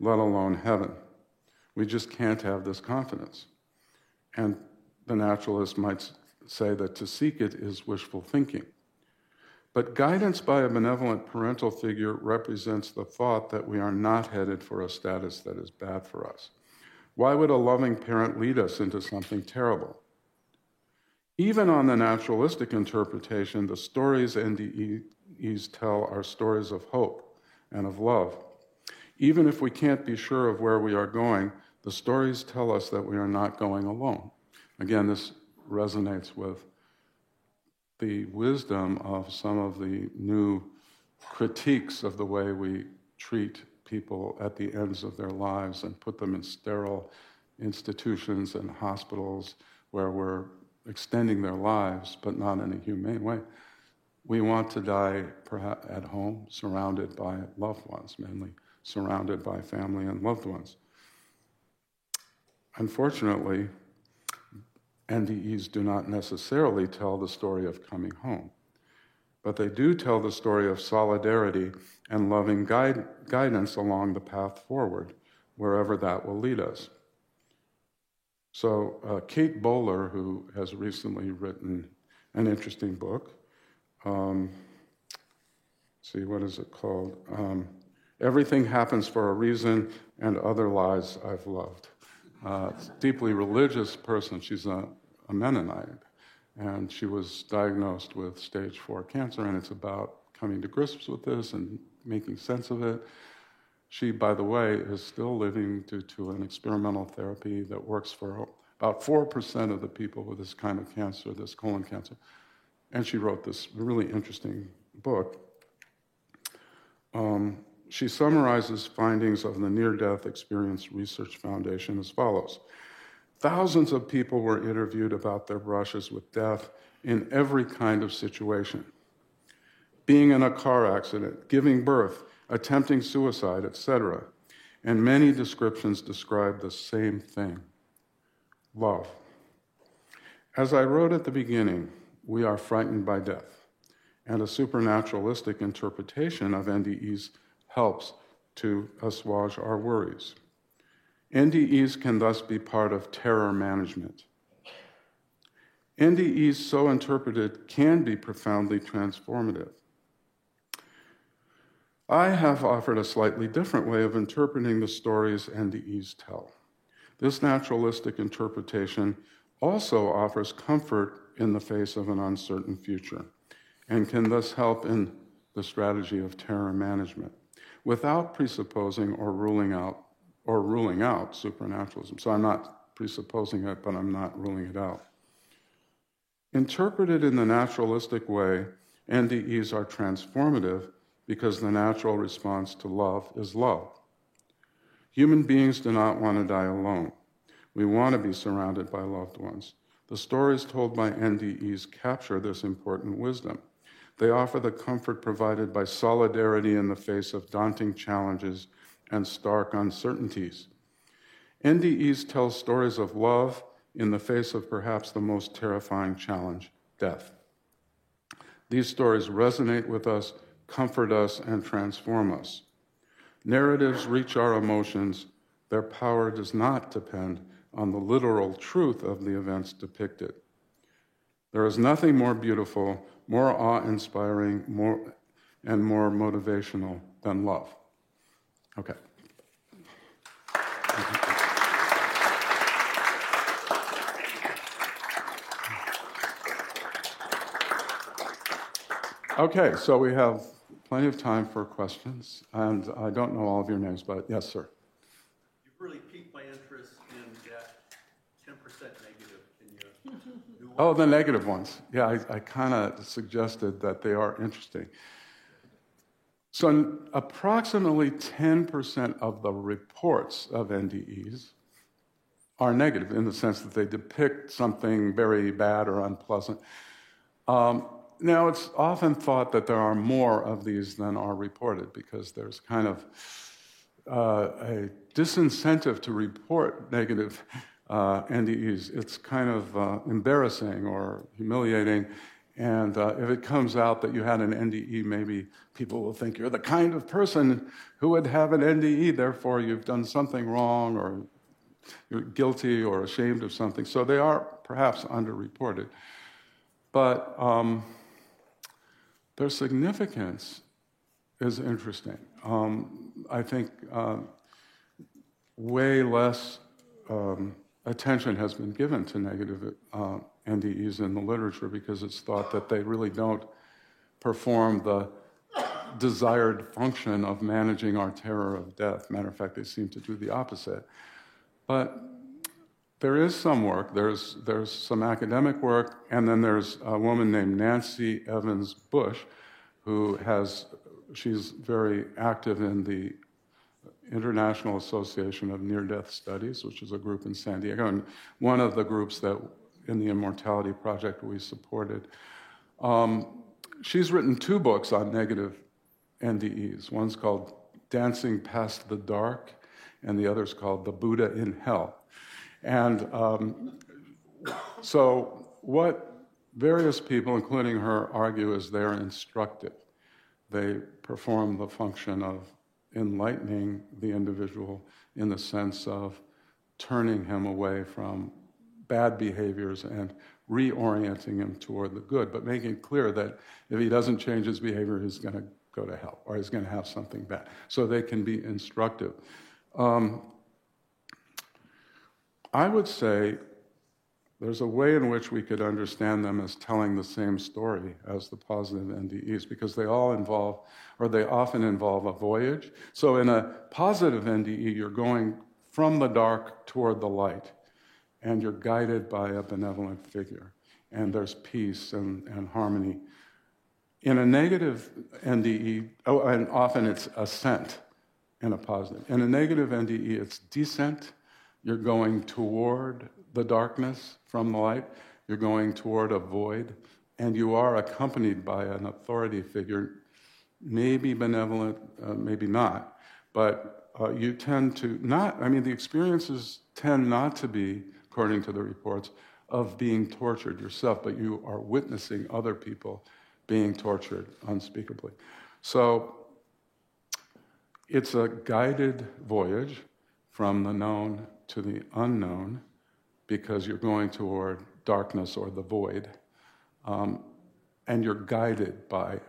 let alone heaven. We just can't have this confidence. And the naturalist might say that to seek it is wishful thinking. But guidance by a benevolent parental figure represents the thought that we are not headed for a status that is bad for us. Why would a loving parent lead us into something terrible? Even on the naturalistic interpretation, the stories NDEs tell are stories of hope and of love. Even if we can't be sure of where we are going, the stories tell us that we are not going alone. Again, this resonates with the wisdom of some of the new critiques of the way we treat people at the ends of their lives and put them in sterile institutions and hospitals where we're extending their lives, but not in a humane way. We want to die perhaps at home, surrounded by loved ones, mainly surrounded by family and loved ones. Unfortunately, NDEs do not necessarily tell the story of coming home, but they do tell the story of solidarity and loving guidance along the path forward, wherever that will lead us. So Kate Bowler, who has recently written an interesting book, what is it called? Everything Happens for a Reason and Other Lies I've Loved. Deeply religious person. She's a Mennonite, and she was diagnosed with stage 4 cancer, and it's about coming to grips with this and making sense of it. She, by the way, is still living due to an experimental therapy that works for about 4% of the people with this kind of cancer, this colon cancer. And she wrote this really interesting book. She summarizes findings of the Near-Death Experience Research Foundation as follows. Thousands of people were interviewed about their brushes with death in every kind of situation. Being in a car accident, giving birth, attempting suicide, etc. And many descriptions describe the same thing, love. As I wrote at the beginning, we are frightened by death, and a supernaturalistic interpretation of NDEs helps to assuage our worries. NDEs can thus be part of terror management. NDEs so interpreted can be profoundly transformative. I have offered a slightly different way of interpreting the stories NDEs tell. This naturalistic interpretation also offers comfort in the face of an uncertain future and can thus help in the strategy of terror management, without presupposing or ruling out supernaturalism. So I'm not presupposing it, but I'm not ruling it out. Interpreted in the naturalistic way, NDEs are transformative because the natural response to love is love. Human beings do not want to die alone. We want to be surrounded by loved ones. The stories told by NDEs capture this important wisdom. They offer the comfort provided by solidarity in the face of daunting challenges and stark uncertainties. NDEs tell stories of love in the face of perhaps the most terrifying challenge, death. These stories resonate with us, comfort us, and transform us. Narratives reach our emotions. Their power does not depend on the literal truth of the events depicted. There is nothing more beautiful, more awe-inspiring, more motivational than love. Okay. Okay, so we have plenty of time for questions, and I don't know all of your names, but yes, sir. You've really piqued my interest in that 10% negative in your new the negative ones. Yeah, I kind of suggested that they are interesting. So approximately 10% of the reports of NDEs are negative in the sense that they depict something very bad or unpleasant. Now, it's often thought that there are more of these than are reported because there's kind of a disincentive to report negative NDEs. It's kind of embarrassing or humiliating. And if it comes out that you had an NDE, maybe people will think you're the kind of person who would have an NDE, therefore you've done something wrong or you're guilty or ashamed of something. So they are perhaps underreported. But their significance is interesting. I think way less attention has been given to negative NDEs in the literature because it's thought that they really don't perform the desired function of managing our terror of death. Matter of fact, they seem to do the opposite. But there is some work. There's some academic work, and then there's a woman named Nancy Evans Bush, she's very active in the International Association of Near-Death Studies, which is a group in San Diego, and one of the groups that in the Immortality Project we supported. She's written two books on negative NDEs. One's called Dancing Past the Dark, and the other's called The Buddha in Hell. And so what various people, including her, argue is they're instructive. They perform the function of enlightening the individual in the sense of turning him away from bad behaviors and reorienting him toward the good, but making it clear that if he doesn't change his behavior, he's going to go to hell or he's going to have something bad. So they can be instructive. I would say there's a way in which we could understand them as telling the same story as the positive NDEs because they often involve a voyage. So in a positive NDE, you're going from the dark toward the light and you're guided by a benevolent figure and there's peace and harmony. In a negative NDE, and often it's ascent in a positive. In a negative NDE, it's descent. You're going toward the darkness from the light. You're going toward a void. And you are accompanied by an authority figure, maybe benevolent, maybe not. But you tend to not, I mean, the experiences tend not to be, according to the reports, of being tortured yourself, but you are witnessing other people being tortured unspeakably. So it's a guided voyage from the known to the unknown, because you're going toward darkness or the void, and you're guided by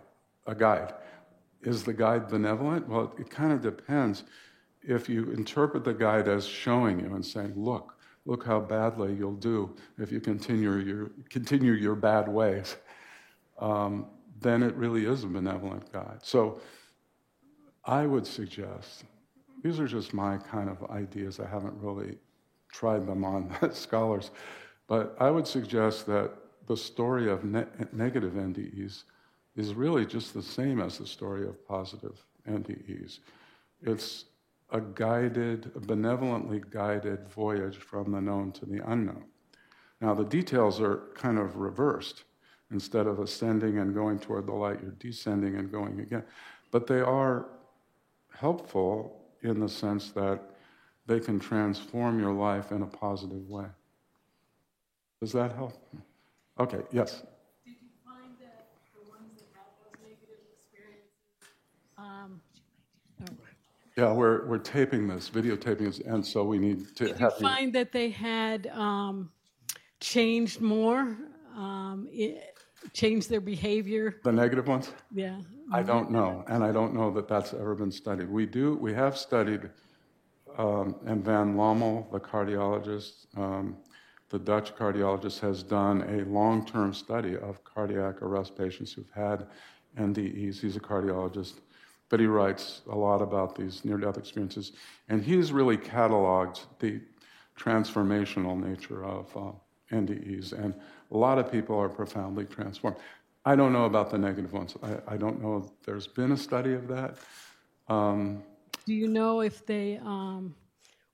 a guide. Is the guide benevolent? Well, it kind of depends. If you interpret the guide as showing you and saying, look how badly you'll do if you continue your bad ways, then it really is a benevolent guide. So I would suggest, these are just my kind of ideas. I haven't really tried them on scholars. But I would suggest that the story of negative NDEs is really just the same as the story of positive NDEs. It's a benevolently guided voyage from the known to the unknown. Now, the details are kind of reversed. Instead of ascending and going toward the light, you're descending and going again. But they are helpful in the sense that they can transform your life in a positive way. Does that help? Okay, yes? Did you find that the ones that had those negative experiences? Yeah, we're taping this, videotaping this, and so we need to have... Did you find that they had changed more change their behavior? The negative ones? Yeah. I don't know, and I don't know that that's ever been studied. We have studied, and Van Lommel, the cardiologist, the Dutch cardiologist, has done a long-term study of cardiac arrest patients who've had NDEs. He's a cardiologist, but he writes a lot about these near-death experiences, and he's really cataloged the transformational nature of NDEs, and a lot of people are profoundly transformed. I don't know about the negative ones. I don't know if there's been a study of that. Do you know if they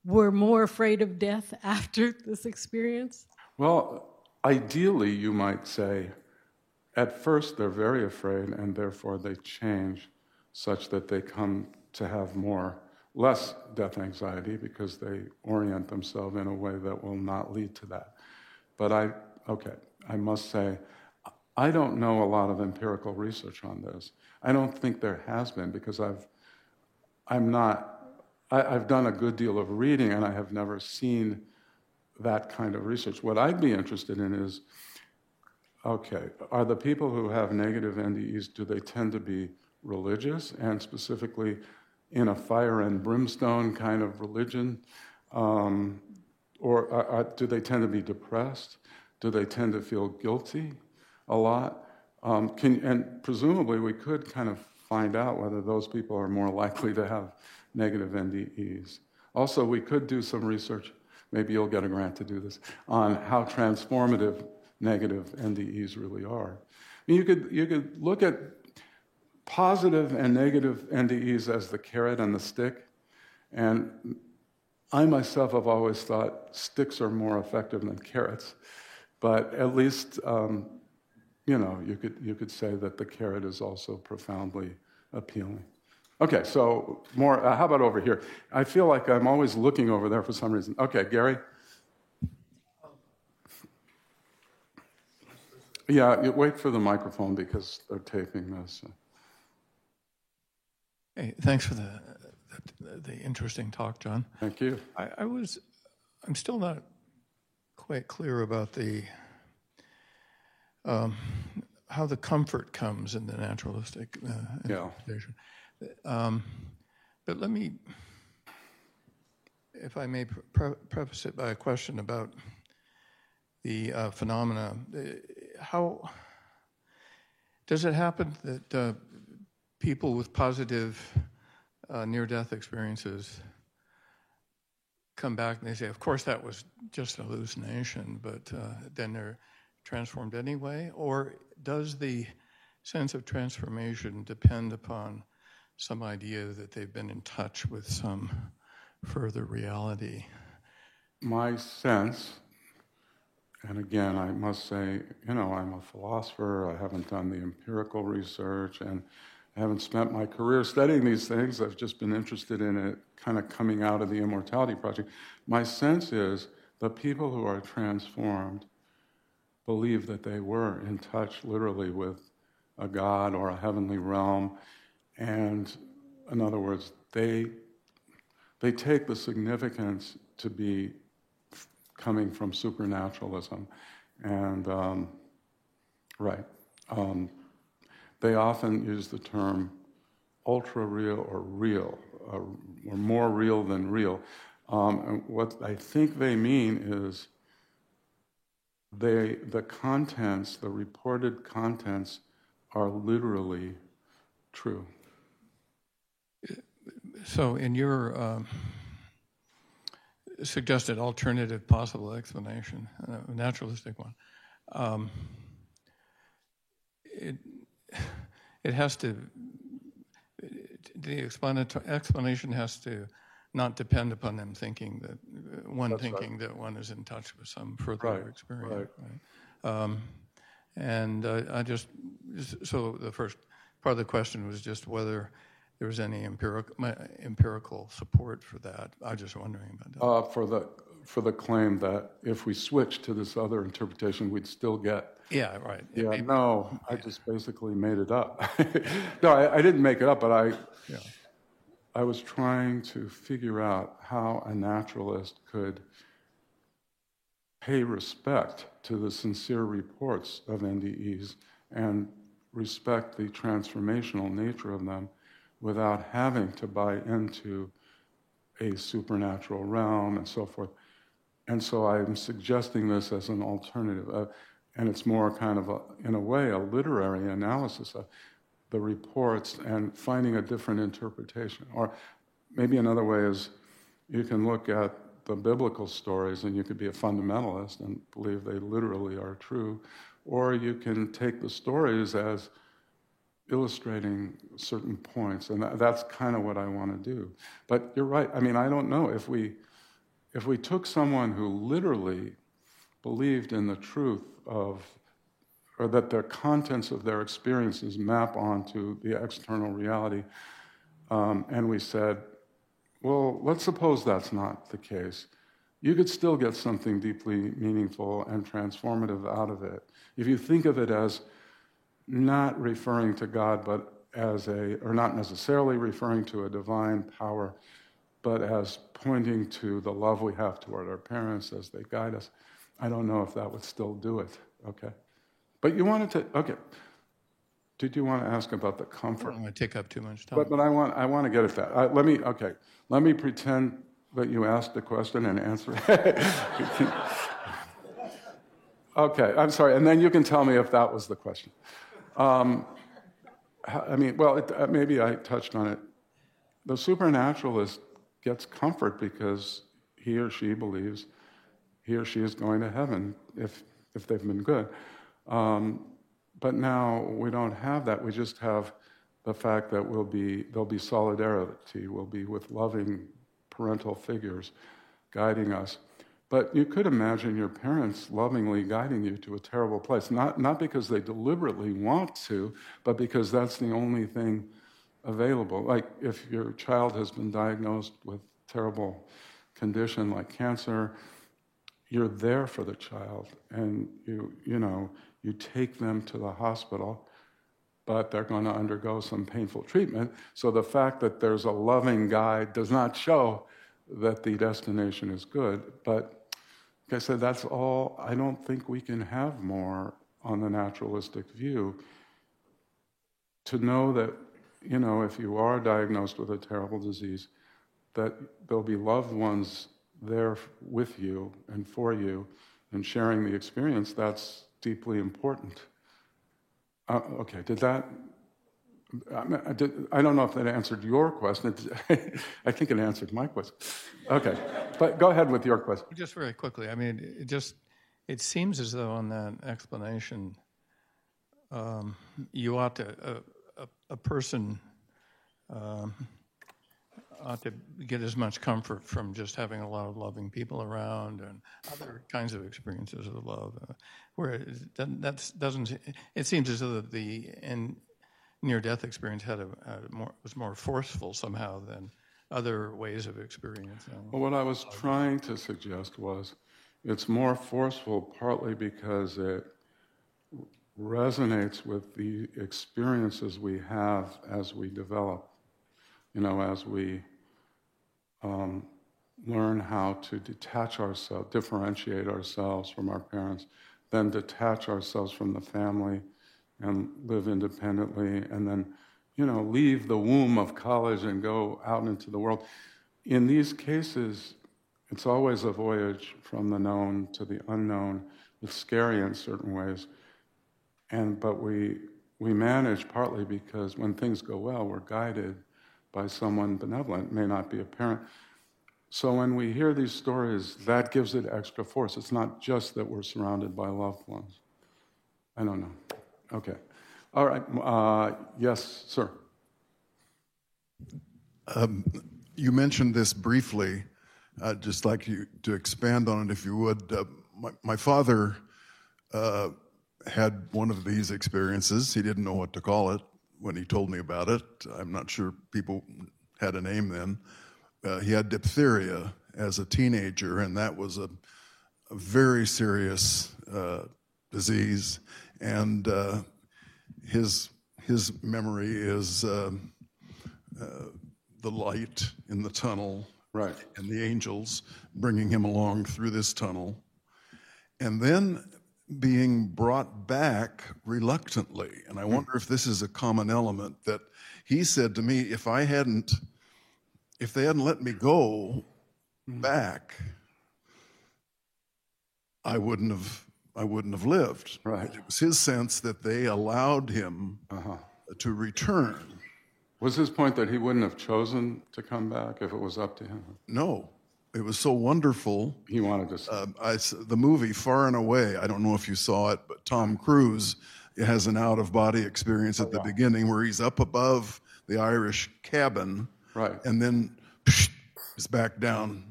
were more afraid of death after this experience? Well, ideally, you might say, at first they're very afraid, and therefore they change such that they come to have less death anxiety because they orient themselves in a way that will not lead to that. But I must say, I don't know a lot of empirical research on this. I don't think there has been, because I've done a good deal of reading, and I have never seen that kind of research. What I'd be interested in is, are the people who have negative NDEs, do they tend to be religious, and specifically in a fire and brimstone kind of religion? Or do they tend to be depressed? Do they tend to feel guilty a lot? And presumably we could kind of find out whether those people are more likely to have negative NDEs. Also, we could do some research, maybe you'll get a grant to do this, on how transformative negative NDEs really are. I mean, you could look at positive and negative NDEs as the carrot and the stick, and I myself have always thought sticks are more effective than carrots, but at least you could say that the carrot is also profoundly appealing. Okay, so more. How about over here? I feel like I'm always looking over there for some reason. Okay, Gary. Yeah, wait for the microphone because they're taping this. Hey, thanks for the interesting talk, John. Thank you. I'm still not quite clear about the how the comfort comes in the naturalistic interpretation. But let me, if I may, preface it by a question about the phenomena. How does it happen that people with positive near-death experiences come back and they say, of course that was just a hallucination, but then they're transformed anyway? Or does the sense of transformation depend upon some idea that they've been in touch with some further reality? My sense, and again, I must say, I'm a philosopher, I haven't done the empirical research, and I haven't spent my career studying these things. I've just been interested in it kind of coming out of the Immortality Project. My sense is the people who are transformed believe that they were in touch literally with a god or a heavenly realm. And in other words, they take the significance to be coming from supernaturalism. And, they often use the term ultra-real or real, or more real than real. And what I think they mean is the reported contents are literally true. So in your suggested alternative possible explanation, a naturalistic one, it has to, the explanation has to not depend upon them thinking that that one is in touch with some further experience. Right. And so the first part of the question was just whether there was any empirical support for that. I was just wondering about that. For the claim that if we switch to this other interpretation, we'd still get. Yeah, right. Yeah, I just basically made it up. No, I didn't make it up, but I was trying to figure out how a naturalist could pay respect to the sincere reports of NDEs and respect the transformational nature of them without having to buy into a supernatural realm and so forth. And so I'm suggesting this as an alternative. And it's more kind of, in a way, a literary analysis of the reports and finding a different interpretation. Or maybe another way is you can look at the biblical stories and you could be a fundamentalist and believe they literally are true. Or you can take the stories as illustrating certain points. And that's kind of what I want to do. But you're right. I mean, I don't know. If we took someone who literally believed in the truth of, or that the contents of their experiences map onto the external reality, and we said, well, let's suppose that's not the case. You could still get something deeply meaningful and transformative out of it. If you think of it as not referring to God, but or not necessarily referring to a divine power, but as pointing to the love we have toward our parents as they guide us, I don't know if that would still do it, okay? But you wanted to, okay. Did you want to ask about the comfort? I don't want to take up too much time. But I want to get at that. Let me pretend that you asked the question and answer it. Okay, I'm sorry, and then you can tell me if that was the question. Maybe I touched on it. The supernaturalist gets comfort because he or she believes he or she is going to heaven if they've been good. But now we don't have that. We just have the fact that there'll be solidarity. We'll be with loving parental figures guiding us. But you could imagine your parents lovingly guiding you to a terrible place, not because they deliberately want to, but because that's the only thing available. Like if your child has been diagnosed with terrible condition like cancer, you're there for the child, and you take them to the hospital, but they're going to undergo some painful treatment. So the fact that there's a loving guide does not show that the destination is good. But like I said, that's all. I don't think we can have more on the naturalistic view. To know that, if you are diagnosed with a terrible disease, that there'll be loved ones there with you and for you and sharing the experience, that's deeply important. Okay, did that? I don't know if that answered your question. I think it answered my question. Okay, but go ahead with your question. Just very quickly, it seems as though on that explanation, a person ought to get as much comfort from just having a lot of loving people around and other kinds of experiences of love, it seems as though the near-death experience was more forceful somehow than other ways of experiencing. Well, what I was trying to suggest was it's more forceful partly because it resonates with the experiences we have as we develop. As we learn how to detach ourselves, differentiate ourselves from our parents, then detach ourselves from the family and live independently, and then, leave the womb of college and go out into the world. In these cases, it's always a voyage from the known to the unknown. It's scary in certain ways, but we manage partly because when things go well, we're guided by someone benevolent. It may not be a parent. So when we hear these stories, that gives it extra force. It's not just that we're surrounded by loved ones. I don't know. Okay. All right. Yes, sir. You mentioned this briefly. I'd just like you to expand on it, if you would. My father had one of these experiences. He didn't know what to call it when he told me about it. I'm not sure people had a name then. He had diphtheria as a teenager, and that was a very serious disease. And his memory is the light in the tunnel, right, and the angels bringing him along through this tunnel. And then being brought back reluctantly. And I wonder if this is a common element that he said to me, if they hadn't let me go back, I wouldn't have lived. Right. It was his sense that they allowed him to return. Was his point that he wouldn't have chosen to come back if it was up to him? No. It was so wonderful. He wanted to see the movie Far and Away. I don't know if you saw it, but Tom Cruise has an out-of-body experience at the beginning where he's up above the Irish cabin, right, and then is back down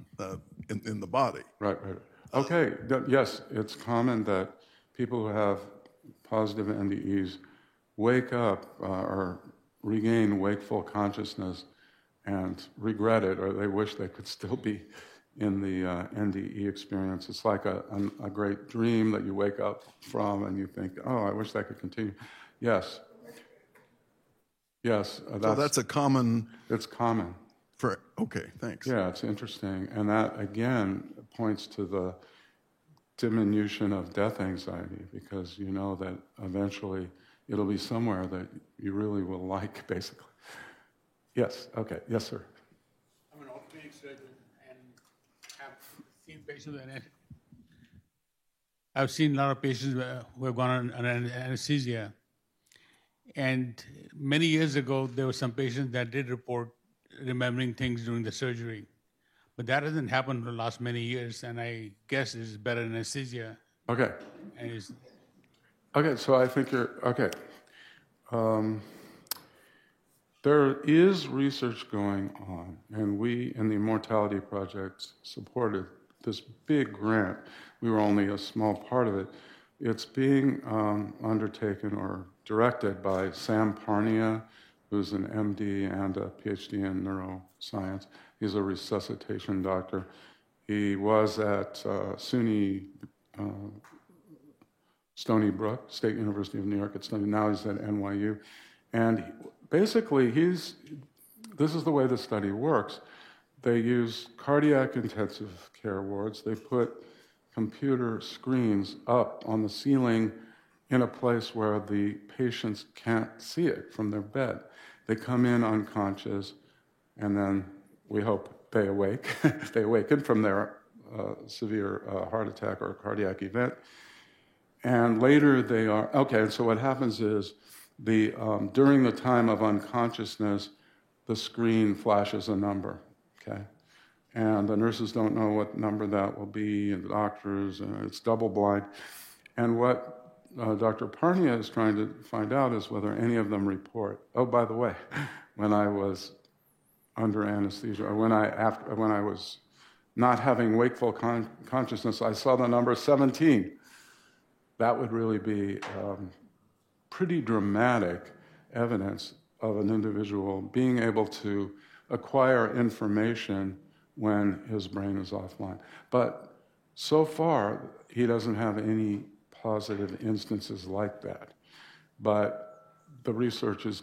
in the body. Right, right. Okay, yes, it's common that people who have positive NDEs wake up or regain wakeful consciousness and regret it, or they wish they could still be in the NDE experience. It's like a great dream that you wake up from and you think, oh, I wish that could continue. Yes. Yes. So that's a common... It's common. Okay, thanks. Yeah, it's interesting. And that, again, points to the diminution of death anxiety, because you know that eventually it'll be somewhere that you really will like, basically. Yes, okay, yes, sir. I'm an orthopedic surgeon and have seen patients with a lot of patients who have gone on anesthesia. And many years ago, there were some patients that did report remembering things during the surgery. But that hasn't happened for the last many years, and I guess it's better than anesthesia. Okay. Okay, so I think you're, okay. There is research going on, and we in the Immortality Project supported this big grant. We were only a small part of it. It's being undertaken or directed by Sam Parnia, who's an MD and a PhD in neuroscience. He's a resuscitation doctor. He was at SUNY Stony Brook, State University of New York at Stony. Now he's at NYU. And basically, this is the way the study works. They use cardiac intensive care wards. They put computer screens up on the ceiling in a place where the patients can't see it from their bed. They come in unconscious, and then we hope they awake. They awaken from their severe heart attack or cardiac event. And later they are, okay, so what happens is during the time of unconsciousness, the screen flashes a number, okay? And the nurses don't know what number that will be, and the doctors, and it's double blind. And what Dr. Parnia is trying to find out is whether any of them report, oh, by the way, when I was under anesthesia, or when I was not having wakeful consciousness, I saw the number 17. That would really be pretty dramatic evidence of an individual being able to acquire information when his brain is offline. But so far, he doesn't have any positive instances like that. But the research is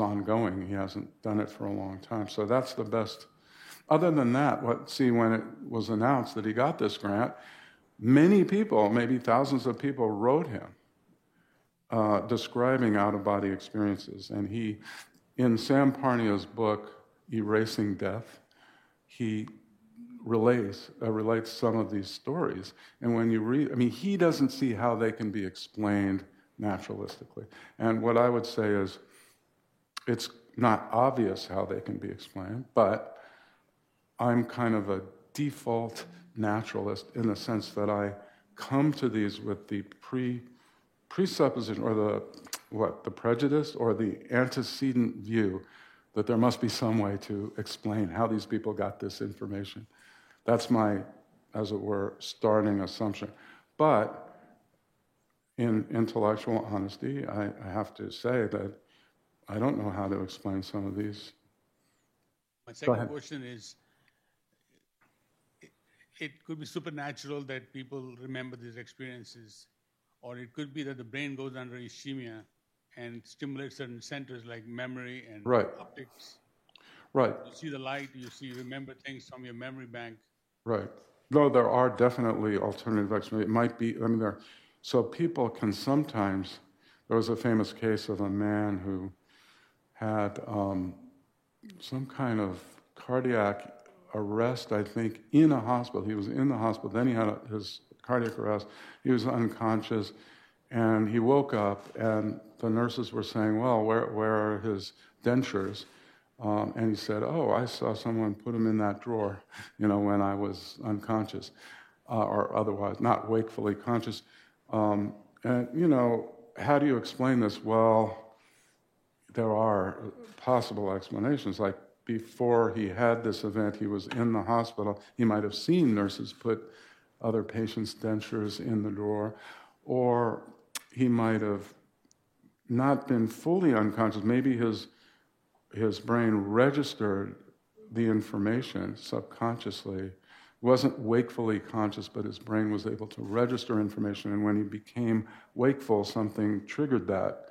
ongoing. He hasn't done it for a long time. So that's the best. Other than that, when it was announced that he got this grant, many people, maybe thousands of people, wrote him describing out-of-body experiences. And he, in Sam Parnia's book, Erasing Death, he relates some of these stories. And when you read, he doesn't see how they can be explained naturalistically. And what I would say is, it's not obvious how they can be explained, but I'm kind of a default naturalist in the sense that I come to these with the presupposition or the prejudice or the antecedent view that there must be some way to explain how these people got this information. That's my, as it were, starting assumption. But in intellectual honesty, I have to say that I don't know how to explain some of these. My second question is, it could be supernatural that people remember these experiences, or it could be that the brain goes under ischemia and stimulates certain centers like memory and optics. Right. You see the light, you remember things from your memory bank. Right. No, there are definitely alternative explanations. It might be, there are So people can sometimes, there was a famous case of a man who had some kind of cardiac arrest, I think, in a hospital. He was in the hospital, then he had his cardiac arrest. He was unconscious, and he woke up, and the nurses were saying, well, where are his dentures? And he said, oh, I saw someone put him in that drawer, you know, when I was unconscious, or otherwise, not wakefully conscious. And, you know, how do you explain this? Well, there are possible explanations. Like, before he had this event, he was in the hospital. He might have seen nurses put other patients' dentures in the drawer, or he might have not been fully unconscious. Maybe his brain registered the information subconsciously, wasn't wakefully conscious, but his brain was able to register information, and when he became wakeful, something triggered that.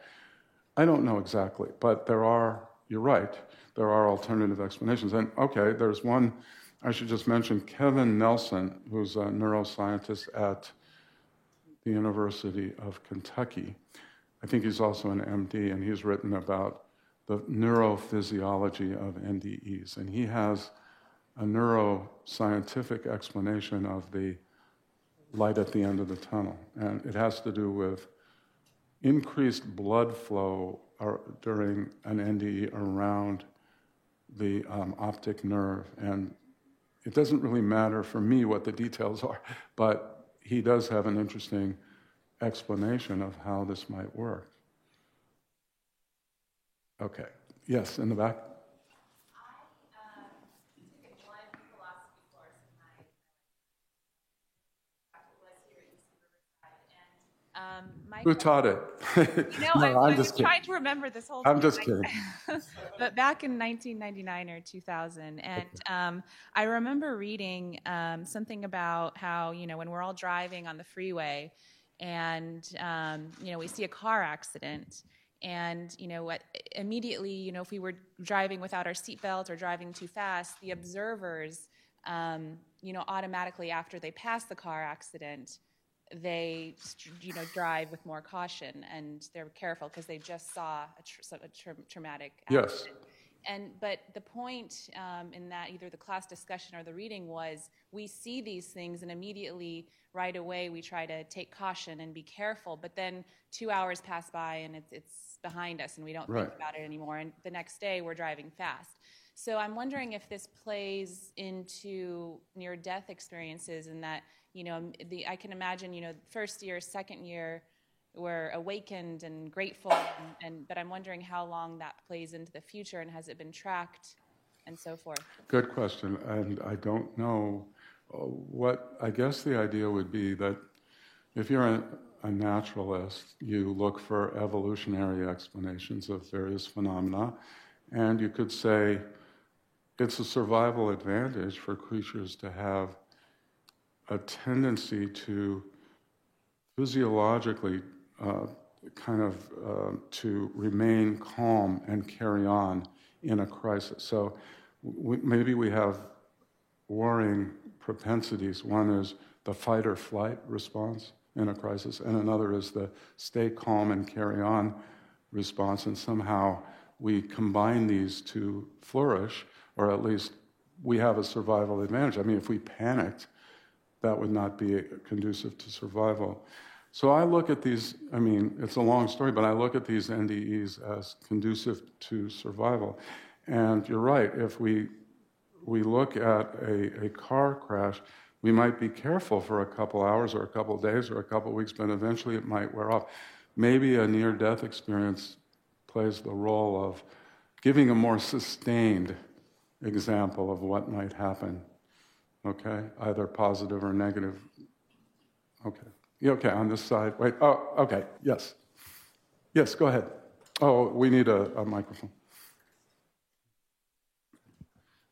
I don't know exactly, but there are, you're right, there are alternative explanations. And okay, there's one, I should just mention, Kevin Nelson, who's a neuroscientist at the University of Kentucky. I think he's also an MD, and he's written about the neurophysiology of NDEs. And he has a neuroscientific explanation of the light at the end of the tunnel. And it has to do with increased blood flow during an NDE around the optic nerve. And it doesn't really matter for me what the details are, but he does have an interesting explanation of how this might work. Okay, yes, in the back. I took a blind philosophy course in my was here at UC Riverside, and my who taught it? You know, no, I'm just trying to remember this whole thing. I'm just kidding. But back in 1999 or 2000, and I remember reading something about how, you know, when we're all driving on the freeway, and you know, we see a car accident. And, you know, immediately, you know, if we were driving without our seatbelt or driving too fast, the observers, you know, automatically after they pass the car accident, they, you know, drive with more caution, and they're careful because they just saw a traumatic accident. Yes. And but the point in that either the class discussion or the reading was we see these things and immediately right away we try to take caution and be careful, but then 2 hours pass by and it's behind us and we don't think about it anymore, and the next day we're driving fast. So I'm wondering if this plays into near-death experiences, and that, you know, I can imagine, you know, first year, second year, we're awakened and grateful, but I'm wondering how long that plays into the future, and has it been tracked, and so forth? Good question, and I don't know what, I guess the idea would be that if you're a naturalist, you look for evolutionary explanations of various phenomena, and you could say it's a survival advantage for creatures to have a tendency to physiologically to remain calm and carry on in a crisis. So maybe we have worrying propensities. One is the fight or flight response in a crisis, and another is the stay calm and carry on response, and somehow we combine these to flourish, or at least we have a survival advantage. I mean, if we panicked, that would not be conducive to survival. So I look at these, I mean, it's a long story, but I look at these NDEs as conducive to survival. And you're right, if we look at a car crash, we might be careful for a couple hours or a couple days or a couple weeks, but eventually it might wear off. Maybe a near-death experience plays the role of giving a more sustained example of what might happen. Okay, either positive or negative. Okay, okay, on this side. Wait, oh, okay, yes. Yes, go ahead. Oh, we need a microphone.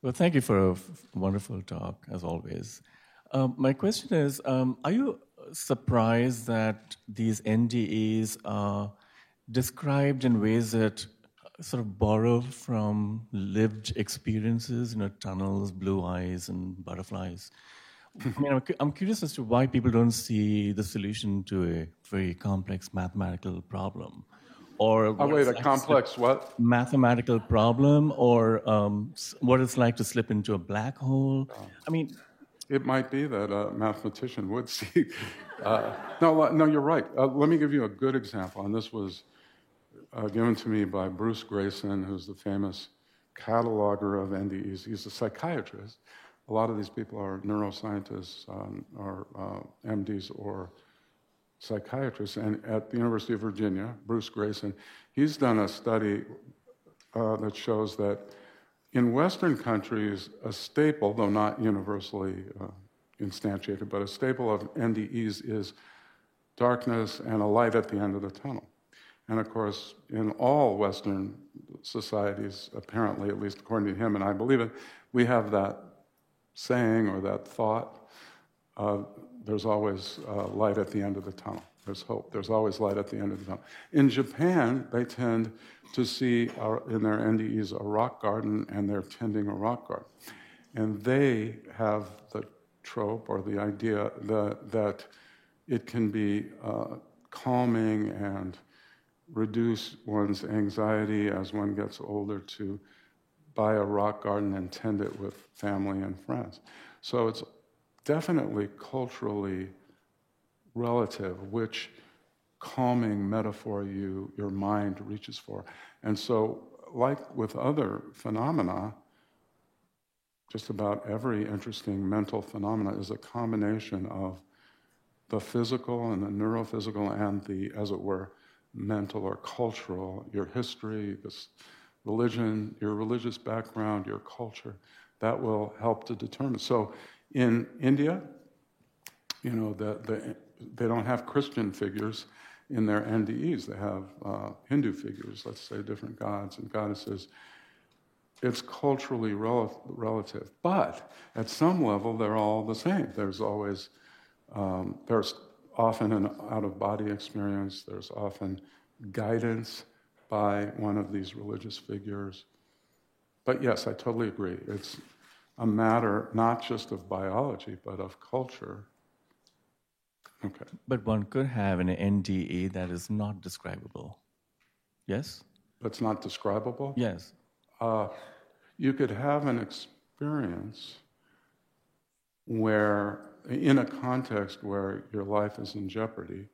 Well, thank you for a wonderful talk, as always. My question is, are you surprised that these NDEs are described in ways that sort of borrow from lived experiences, you know, tunnels, blue eyes, and butterflies? I mean, I'm curious as to why people don't see the solution to a very complex mathematical problem. Or a complex what? Mathematical problem, or what it's like to slip into a black hole. Oh. I mean, it might be that a mathematician would see. No, you're right. Let me give you a good example, and this was given to me by Bruce Grayson, who's the famous cataloger of NDEs. He's a psychiatrist. A lot of these people are neuroscientists, or MDs, or psychiatrist, and at the University of Virginia, Bruce Grayson, he's done a study that shows that in Western countries, a staple, though not universally instantiated, but a staple of NDEs is darkness and a light at the end of the tunnel. And of course, in all Western societies, apparently, at least according to him, and I believe it, we have that saying or that thought of there's always light at the end of the tunnel. There's hope. There's always light at the end of the tunnel. In Japan, they tend to see in their NDEs a rock garden, and they're tending a rock garden. And they have the trope or the idea that it can be calming and reduce one's anxiety as one gets older to buy a rock garden and tend it with family and friends. So it's definitely culturally relative, which calming metaphor your mind reaches for. And so, like with other phenomena, just about every interesting mental phenomena is a combination of the physical and the neurophysical and the, as it were, mental or cultural, your history, this religion, your religious background, your culture, that will help to determine. So, in India, you know, they don't have Christian figures in their NDEs. They have Hindu figures, let's say, different gods and goddesses. It's culturally relative. But at some level, they're all the same. There's often an out-of-body experience. There's often guidance by one of these religious figures. But yes, I totally agree. It's a matter not just of biology, but of culture. Okay. But one could have an NDE that is not describable. Yes? That's not describable? Yes. You could have an experience where, in a context where your life is in jeopardy,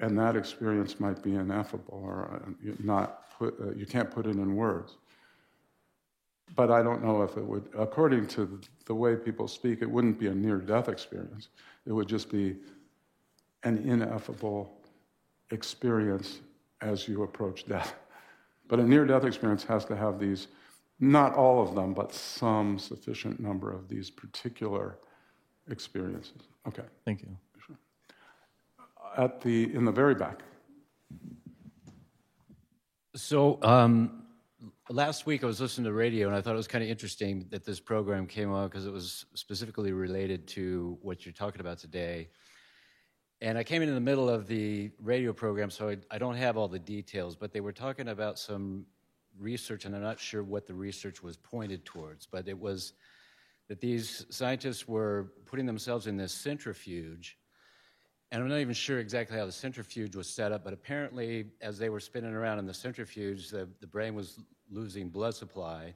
and that experience might be ineffable, or you can't put it in words. But I don't know if it would, according to the way people speak, it wouldn't be a near-death experience. It would just be an ineffable experience as you approach death. But a near-death experience has to have these, not all of them, but some sufficient number of these particular experiences. Okay. Thank you. Sure. In the very back. So, last week I was listening to the radio, and I thought it was kind of interesting that this program came on because it was specifically related to what you're talking about today. And I came in the middle of the radio program, so I don't have all the details, but they were talking about some research, and I'm not sure what the research was pointed towards, but it was that these scientists were putting themselves in this centrifuge, and I'm not even sure exactly how the centrifuge was set up, but apparently as they were spinning around in the centrifuge, the brain was losing blood supply.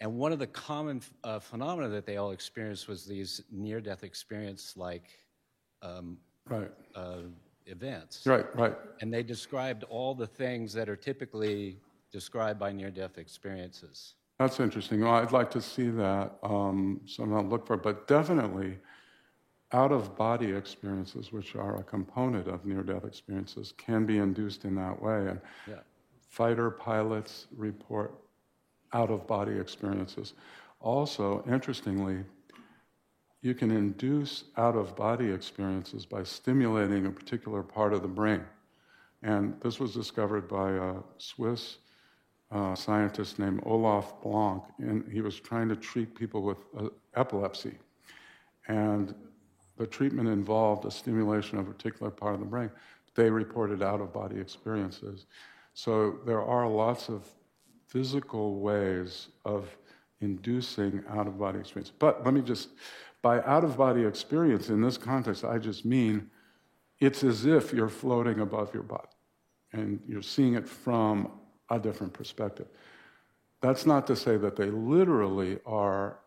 And one of the common phenomena that they all experienced was these near-death experience-like events. Right. And they described all the things that are typically described by near-death experiences. That's interesting. Well, I'd like to see that, so I'm not look for it, but definitely out-of-body experiences, which are a component of near-death experiences, can be induced in that way. And yeah. Fighter pilots report out-of-body experiences. Also, interestingly, you can induce out-of-body experiences by stimulating a particular part of the brain. And this was discovered by a Swiss scientist named Olaf Blanc, and he was trying to treat people with epilepsy. And the treatment involved a stimulation of a particular part of the brain. They reported out-of-body experiences. So there are lots of physical ways of inducing out-of-body experience. But let me just, by out-of-body experience in this context, I just mean it's as if you're floating above your body and you're seeing it from a different perspective. That's not to say that they literally are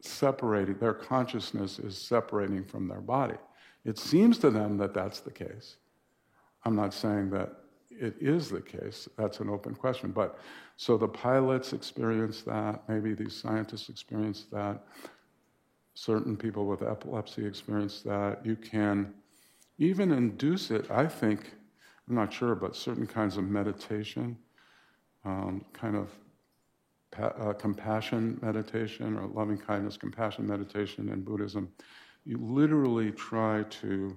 separating, their consciousness is separating from their body. It seems to them that that's the case. I'm not saying that it is the case. That's an open question. But so the pilots experience that, maybe these scientists experience that, certain people with epilepsy experience that. You can even induce it, I think, I'm not sure, but certain kinds of meditation, kind of compassion meditation or loving kindness, compassion meditation in Buddhism. You literally try to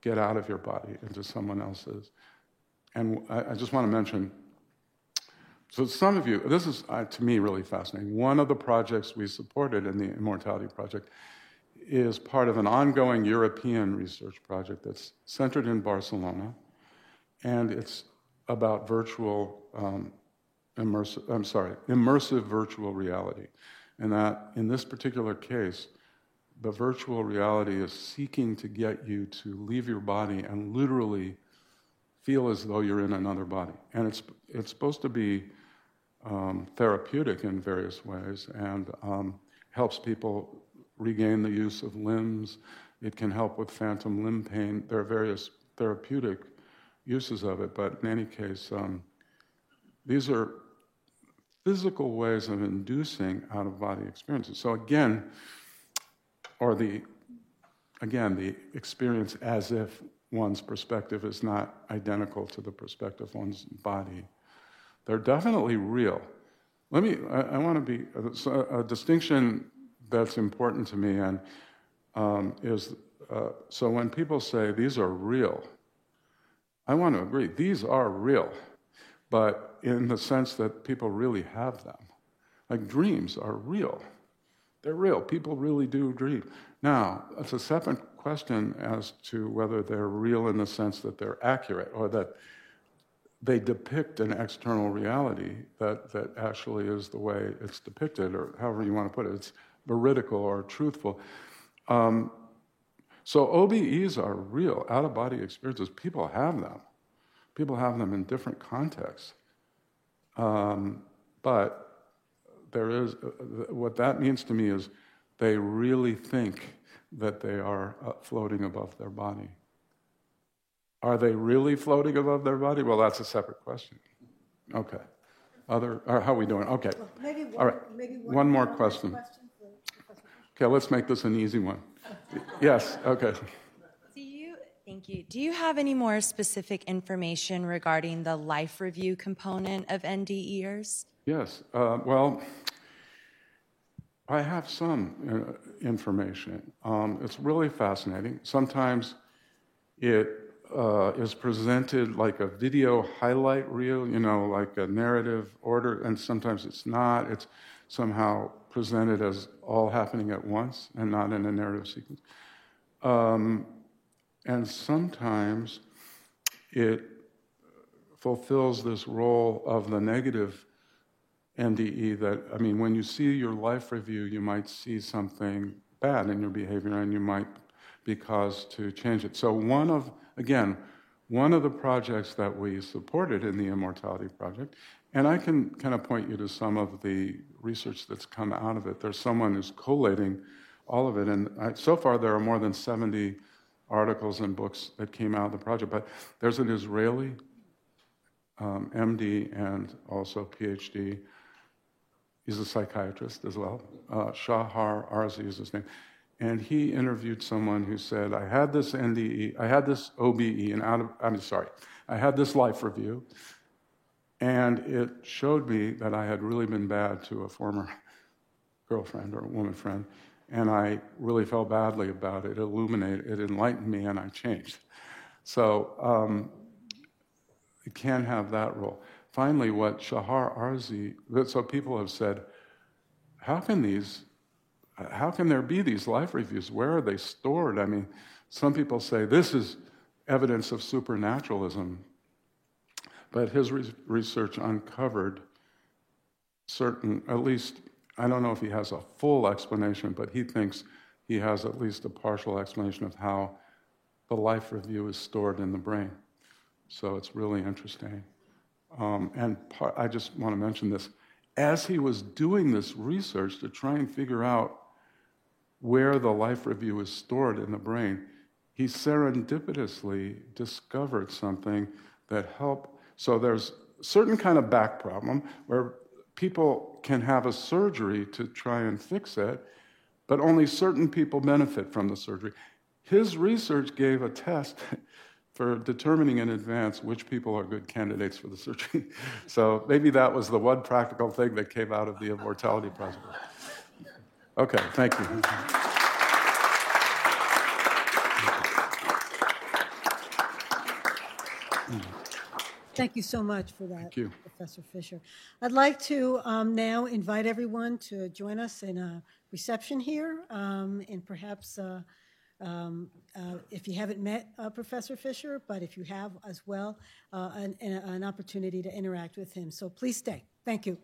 get out of your body into someone else's. And I just want to mention, so some of you, this is, to me, really fascinating. One of the projects we supported in the Immortality Project is part of an ongoing European research project that's centered in Barcelona, and it's about virtual, immersive virtual reality. And that, in this particular case, the virtual reality is seeking to get you to leave your body and literally feel as though you're in another body. And it's supposed to be therapeutic in various ways and helps people regain the use of limbs. It can help with phantom limb pain. There are various therapeutic uses of it, but in any case, these are physical ways of inducing out-of-body experiences. So again, the experience as if one's perspective is not identical to the perspective of one's body. They're definitely real. I want to be, a distinction that's important to me and so when people say these are real, I want to agree, these are real, but in the sense that people really have them. Like dreams are real. They're real. People really do dream. Now, it's a separate question as to whether they're real in the sense that they're accurate or that they depict an external reality that actually is the way it's depicted, or however you want to put it. It's veridical or truthful. So OBEs are real, out-of-body experiences. People have them. People have them in different contexts. But there is, what that means to me is they really think that they are floating above their body. Are they really floating above their body? Well, that's a separate question. Okay. How are we doing? Okay. Well, maybe one more question. Okay, let's make this an easy one. Yes, okay. Thank you. Do you have any more specific information regarding the life review component of NDEers? Yes. I have some information. It's really fascinating. Sometimes it is presented like a video highlight reel, like a narrative order, and sometimes it's not. It's somehow presented as all happening at once and not in a narrative sequence. And sometimes it fulfills this role of the negative NDE when you see your life review, you might see something bad in your behavior and you might be caused to change it. So one of the projects that we supported in the Immortality Project, and I can kind of point you to some of the research that's come out of it. There's someone who's collating all of it, and so far there are more than 70 articles and books that came out of the project, but there's an Israeli MD and also PhD. He's a psychiatrist as well. Shahar Arzi is his name. And he interviewed someone who said, I had this life review, and it showed me that I had really been bad to a former girlfriend or woman friend, and I really felt badly about it. It illuminated, it enlightened me, and I changed. So it can have that role. Finally, what Shahar Arzi, so people have said, how can there be these life reviews? Where are they stored? Some people say this is evidence of supernaturalism, but his research uncovered certain, at least I don't know if he has a full explanation, but he thinks he has at least a partial explanation of how the life review is stored in the brain. So it's really interesting. I just want to mention this. As he was doing this research to try and figure out where the life review is stored in the brain, he serendipitously discovered something that helped. So there's a certain kind of back problem where people can have a surgery to try and fix it, but only certain people benefit from the surgery. His research gave a test for determining in advance which people are good candidates for the surgery. So maybe that was the one practical thing that came out of the Immortality Project. Okay, thank you. Thank you so much for that, Professor Fisher. I'd like to now invite everyone to join us in a reception here, and perhaps if you haven't met Professor Fisher, but if you have as well, an opportunity to interact with him. So please stay. Thank you.